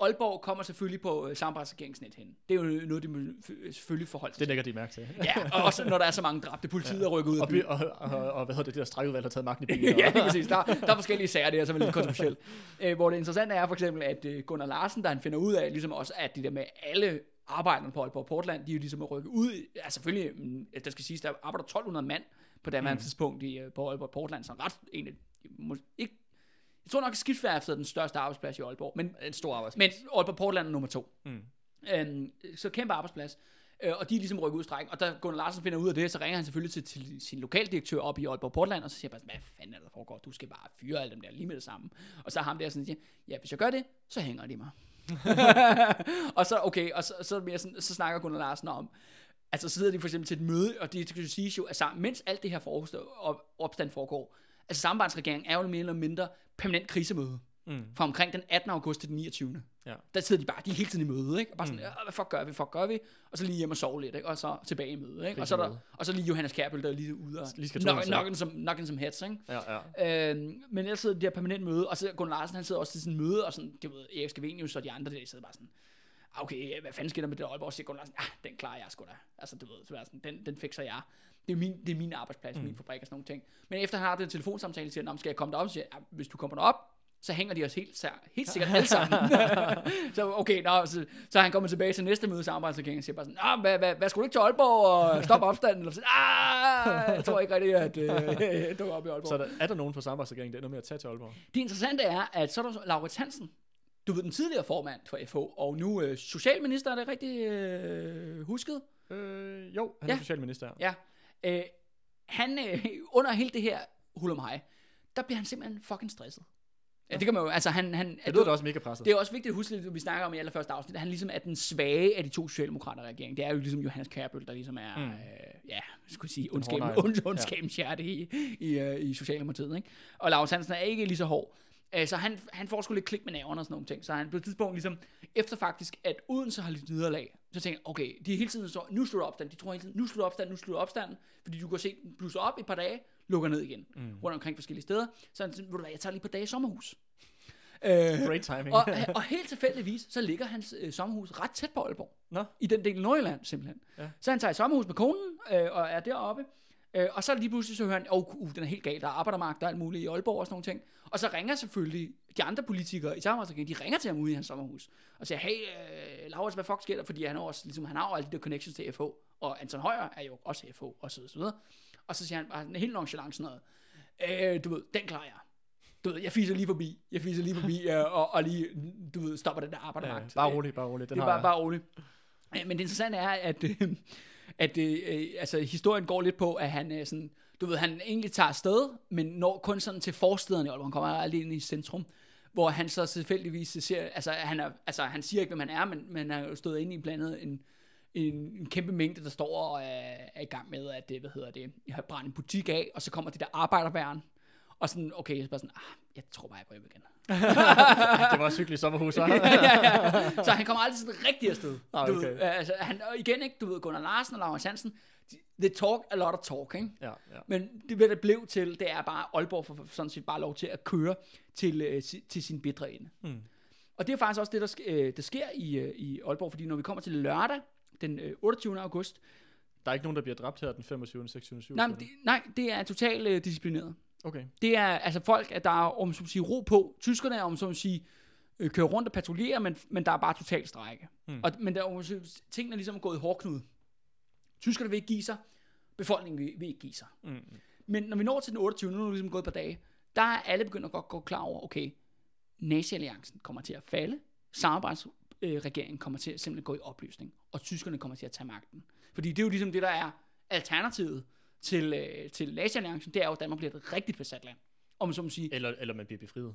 Aalborg kommer selvfølgelig på samarbejdsregeringsnet hen. Det er jo noget, de selvfølgelig forholder sig til. Det lægger de mærke til. Ja, og også når der er så mange dræbte, politiet er rykket ud af byen. Og, og, og, og hvad hedder det, det der strækudvalg, der har taget magten i byen. Ja, lige præcis. Der, der er forskellige sager der, som er lidt kontroversielle. Hvor det interessante er for eksempel, at Gunnar Larsen, der han finder ud af, ligesom også, at det der med alle arbejderne på Aalborg Portland, de er jo ligesom at rykke ud. Altså selvfølgelig, der skal siges, der arbejder tolv hundrede mand på det her mm. tidspunkt i, på Aalborg Portland, så ret egentlig ikke. Jeg tror nok, at skibsværftet er den største arbejdsplads i Aalborg. Men, en stor arbejdsplads. Men Aalborg Portland er nummer to. Mm. Øhm, så kæmpe arbejdsplads. Øh, og de er ligesom rykket ud i strækken. Og da Gunnar Larsen finder ud af det, så ringer han selvfølgelig til, til sin lokaldirektør op i Aalborg Portland, og så siger han bare, hvad fanden er der foregår? Du skal bare fyre alle dem der lige med det samme. Og så er ham der sådan, siger, ja, hvis jeg gør det, så hænger de mig. og så, okay, og så, så, mere sådan, så snakker Gunnar Larsen om, altså så sidder de for eksempel til et møde, og de skal sige jo, altså mens alt det her op, opstand foregår, altså samarbejdsregeringen er jo mere eller mindre permanent krisemøde, mm. fra omkring den attende august til den niogtyvende Ja. Der sidder de bare, de er hele tiden i møde, ikke? Og bare sådan, mm. hvad fuck gør vi, fuck gør vi? Og så lige hjem og sove lidt, ikke? Og så tilbage i møde, ikke? Og så, der, og så lige Johannes Kærbøl, der er lige ude og nokken som, nokken som hats, ikke? Ja, ja. Øhm, men ellers sidder de der permanent møde, og så Gunnar Larsen, han sidder også til sådan møde, og sådan, det ved Erik Skavenius og de andre, der sidder bare sådan, okay, hvad fanden sker der med det der Aalborg? Og så siger Gunnar Larsen, ah, den klarer jeg sgu da. Altså, du ved, så sådan, den, den fikser jeg. Det er min, det er min arbejdsplads, mm. min fabrik og sådan nogle ting. Men efter han har det telefonsamtale, siger han, skal jeg komme derop? Så siger jeg, hvis du kommer derop, så hænger de os helt, helt sikkert alle sammen. så okay, nå, så, så han kommer tilbage til næste møde samarbejdsregeringen og siger bare sådan, hvad, hvad, hvad skulle du ikke til Aalborg og stoppe opstanden? Og så, jeg tror ikke rigtigt, at øh, du er oppe i Aalborg. Så der, er der nogen fra samarbejdsregeringen, der er noget mere at tage til Aalborg? Det interessante er, at så er der Laurits Hansen, du ved, den tidligere formand for F H, og nu øh, socialminister, er det rigtigt øh, husket? Øh, jo, han er ja. socialminister. Ja. Uh, han, uh, under hele det her hul om hej, der bliver han simpelthen fucking stresset. Ja, det kan man jo, altså han... han det lyder da også mega presset. Det er også vigtigt at huske, at vi snakker om i allerførste afsnit, at han ligesom er den svage af de to socialdemokrater i regeringen. Det er jo ligesom Johannes Kærbøl, der ligesom er, mm. øh, ja, skulle sige, ondskabens hjerte i, i, øh, i Socialdemokratiet, ikke? Og Laurits Hansen er ikke lige så hård. Uh, så han, han får sgu lidt klik med naverne og sådan nogle ting. Så han på et tidspunkt ligesom, efter faktisk, at Odense har lidt nederlag, så tænker jeg, okay, de er hele tiden så, nu slutter opstanden, de tror hele tiden, nu slutter opstanden, nu slutter opstanden, fordi du kan se, den blusser op i et par dage, lukker ned igen, mm. rundt omkring forskellige steder, så han tænker, ved du hvad, jeg tager lige et par dage i sommerhus. Uh, Great timing. og, og helt tilfældigvis, så ligger hans øh, sommerhus ret tæt på Aalborg, no. i den del af Nordjylland simpelthen. Ja. Så han tager et sommerhus med konen, øh, og er deroppe, øh, og så lige pludselig så hører han, åh, oh, uh, den er helt gal, der er arbejdermarked, der er alt muligt i Aalborg og sådan nogle ting. Og så ringer selvfølgelig de andre politikere i samarbejdsregeringen, de ringer til ham ude i hans sommerhus, og siger, hey, øh, Laurits, hvad fuck sker der? Fordi han, også, ligesom, han har jo alle de der connections til F H, og Anton Højer er jo også F H, og så videre. Og så siger han bare helt nonchalant sådan noget, øh, du ved, den klarer jeg. Du ved, jeg fiser lige forbi, jeg fiser lige forbi, øh, og, og lige, du ved, stopper den der arbejdermarked. Ja, bare roligt, bare roligt. Den det er bare, bare roligt. Men det interessante er, at... Øh, at øh, altså, historien går lidt på, at han øh, sådan, du ved, han egentlig tager afsted, men når kun sådan til forstederne i Aalborg, han kommer aldrig ind i centrum, hvor han så selvfølgelig ser, altså han, er, altså han siger ikke, hvem han er, men, men han har jo stået inde i blandt andet en, en, en kæmpe mængde, der står og er, er i gang med, at det, hvad hedder det, jeg har brændt en butik af, og så kommer de der arbejderværen, og sådan, okay, jeg er bare sådan, ah, jeg tror bare, jeg går hjem igen. det var cykligt sommerhus, så. ja, ja, ja. Så han kommer aldrig sådan rigtig afsted. Okay. Du, altså, han, og igen, ikke, du ved, Gunnar Larsen og Laurits Hansen, they talk a lot of talking. Ja, ja. Men det, hvad det blev til, det er bare, Aalborg får sådan set bare lov til at køre til, til sin bitre ende. Hmm. Og det er faktisk også det, der, der sker i, i Aalborg, fordi når vi kommer til lørdag, den otteogtyvende august. Der er ikke nogen, der bliver dræbt her den femogtyvende, seksogtyvende, syvogtyvende Nej, det, nej, det er totalt øh, disciplineret. Okay. Det er altså folk, at der er om som siger ro på. Tyskerne er om som siger øh, kører rundt og patruljerer, men men der er bare total strejke. Mm. Og men der om siger, tingene er ligesom gået i hårdknude. Tyskerne vil ikke give sig, befolkningen vil, vil ikke give sig. Mm. Men når vi når til den otteogtyvende, nu er det ligesom gået et par dage, der er alle begyndt at godt gå klar over, okay, nazi-alliancen kommer til at falde, samarbejdsregeringen kommer til at simpelthen gå i opløsning, og tyskerne kommer til at tage magten. Fordi det er jo ligesom det, der er alternativet til, til nazi-alliancen, det er jo, at Danmark bliver et rigtigt besat land. Om så må sige, eller, eller man bliver befriet.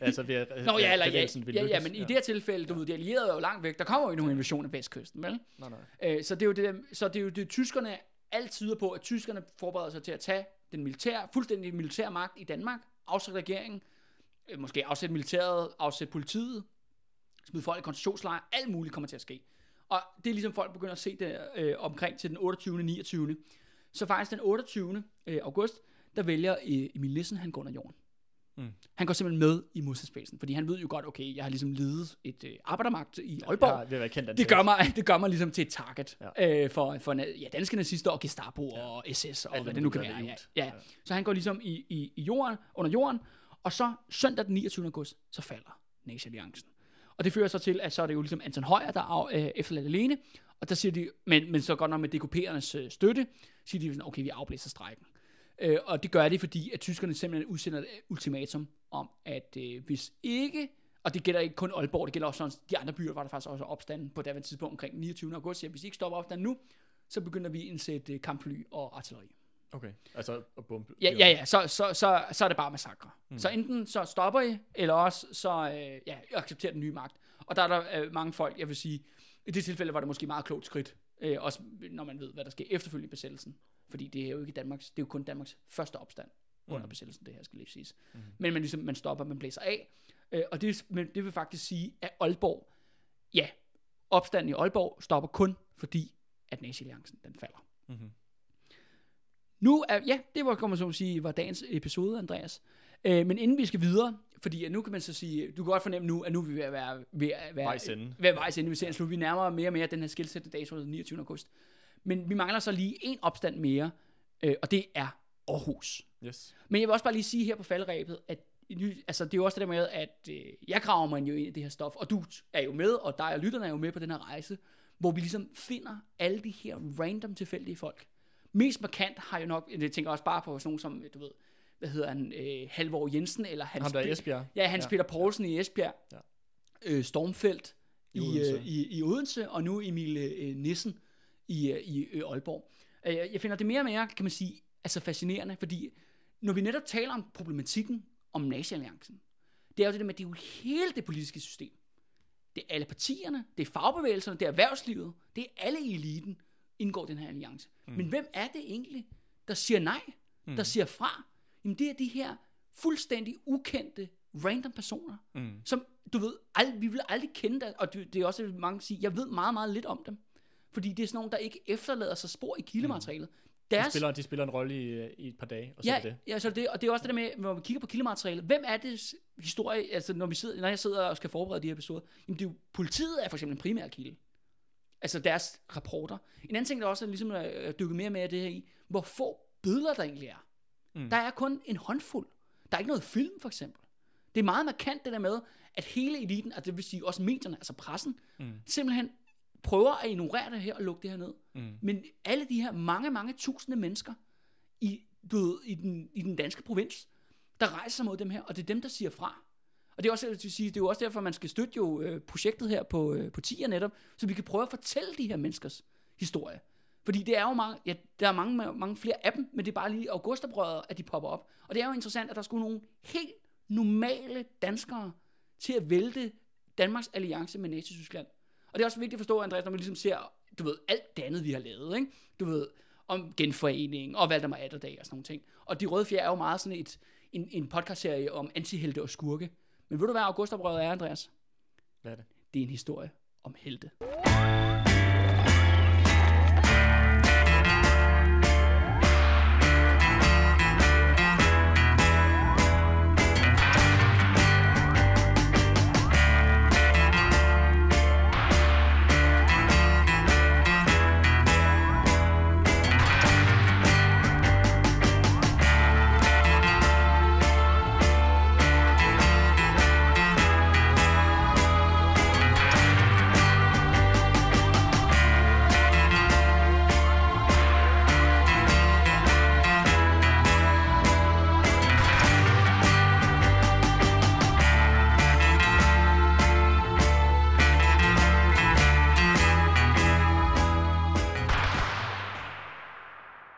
altså, vi er, Nå ja, eller, ja, ja, ja, men ja. I det her tilfælde, du ja. ved, de allierede er jo langt væk, der kommer jo endnu en invasion af Vestkysten, vel? Nej, nej. Æ, så det er jo det, så det er jo det, tyskerne alt tyder på, at tyskerne forbereder sig til at tage den militære, fuldstændig militære magt i Danmark, afsætte regeringen, øh, måske afsætte militæret, afsætte politiet, smide folk i koncentrationslejre, alt muligt kommer til at ske. Og det er ligesom folk begynder at se det øh, omkring til den otteogtyvende niogtyvende Så faktisk den otteogtyvende august, der vælger Emil Nissen, han går under jorden. Mm. Han går simpelthen med i modstandsbevægelsen, fordi han ved jo godt, okay, jeg har ligesom ledet et øh, arbejdermagt i Aalborg. Ja, kendt, det gør mig, det gør mig ligesom til et target ja. øh, for for ja, danske nazister og Gestapo ja. og S S og alt, hvad det nu kan være. Ja, ja. Ja. Så han går ligesom i, i i jorden under jorden, og så søndag den niogtyvende august så falder nazi-alliancen. Og det fører så til, at så er det jo ligesom Anton Højer, der er øh, efterladt alene, og der siger de, men men så godt nok med D K P'ernes øh, støtte, siger de sådan, okay, vi afblæser strejken. Øh, og det gør det, fordi at tyskerne simpelthen udsender et ultimatum om, at øh, hvis ikke, og det gælder ikke kun Aalborg, det gælder også sådan, de andre byer, var der faktisk også opstanden på daværende tidspunkt omkring niogtyvende august, så hvis I ikke stopper opstanden nu, så begynder vi at indsætte kampfly og artilleri. Okay, altså og bombe. Ja, ja, ja, så, så, så, så er det bare massakre. Mm. Så enten så stopper I, eller også så øh, ja, accepterer den nye magt. Og der er der øh, mange folk, jeg vil sige, i det tilfælde var det måske meget klogt skridt, øh, også når man ved, hvad der sker efterfølgende i besættelsen. Fordi det er jo ikke Danmarks, det er jo kun Danmarks første opstand under mm. besættelsen, det her skal lige siges. Mm. Men man ligesom, man stopper, man blæser af, øh, og det, men det vil faktisk sige, at Aalborg, ja, opstanden i Aalborg stopper kun fordi, at nazi-alliancen, den falder. Mm-hmm. Nu er, ja, det var, kan man så sige, var dagens episode, Andreas. Øh, men inden vi skal videre, fordi nu kan man så sige, du kan godt fornemme nu, at nu er vi ved at være ved at være vejs ende, ved at vejs ende, vi ser en slut, vi nærmer mere og mere den her skilsættende dato den niogtyvende august. Men vi mangler så lige en opstand mere, øh, og det er Aarhus. Yes. Men jeg vil også bare lige sige her på falderæbet, at altså, det er jo også det der med, at øh, jeg graver mig jo ind i det her stof, og du er jo med, og dig og lytterne er jo med på den her rejse, hvor vi ligesom finder alle de her random tilfældige folk. Mest markant har jo nok, jeg tænker også bare på sådan nogen som, du ved, hvad hedder han, øh, Halvor Jensen, eller Hans, han Esbjerg. Ja, Hans ja. Peter Poulsen i Esbjerg, ja. øh, Stormfeldt i, i, Odense. I, i Odense, og nu Emil øh, Nissen. I, i Aalborg. Jeg finder det mere og mere, kan man sige, altså fascinerende, fordi når vi netop taler om problematikken om nazi-alliancen, det er jo det der med, at det er jo hele det politiske system. Det er alle partierne, det er fagbevægelserne, det er erhvervslivet, det er alle i eliten, indgår den her alliance. Mm. Men hvem er det egentlig, der siger nej, der mm. siger fra? Jamen det er de her fuldstændig ukendte, random personer, mm. som du ved, ald- vi vil aldrig kende der, og det er også mange siger, jeg ved meget, meget lidt om dem. Fordi det er sådan nogen, der ikke efterlader sig spor i kildematerialet. Deres... De, spiller, de spiller en rolle i, i et par dage, og så ja, er det. Ja, så er det. Og det er også det der med, når vi kigger på kildematerialet, hvem er det historie, altså når, vi sidder, når jeg sidder og skal forberede de her episoder, jamen det er jo, politiet er for eksempel en primær kilde. Altså deres rapporter. En anden ting, der også er ligesom at dykke mere med af det her i, hvor få billeder der egentlig er. Mm. Der er kun en håndfuld. Der er ikke noget film for eksempel. Det er meget markant det der med, at hele eliten, og det vil sige også medierne, altså pressen, mm. simpelthen prøver at ignorere det her og lukke det her ned. Mm. Men alle de her mange, mange tusinde mennesker i, du, i, den, i den danske provins, der rejser sig mod dem her, og det er dem, der siger fra. Og det er, også, det er jo også derfor, man skal støtte jo øh, projektet her på, øh, på T I A netop, så vi kan prøve at fortælle de her menneskers historie. Fordi det er jo mange, ja, der er mange, mange flere af dem, men det er bare lige augustoprøret, at de popper op. Og det er jo interessant, at der skulle nogle helt normale danskere til at vælte Danmarks alliance med Nazi-Tyskland. Og det er også vigtigt at forstå, Andreas, når man ligesom ser, du ved, alt det andet, vi har lavet, ikke? Du ved, om genforeningen og Valdemar Atterdag og sådan nogle ting. Og De Røde Fjer er jo meget sådan et, en, en podcastserie om antihelte og skurke. Men ved du, hvad augustoprøret er, Andreas? Hvad er det? Det er en historie om helte.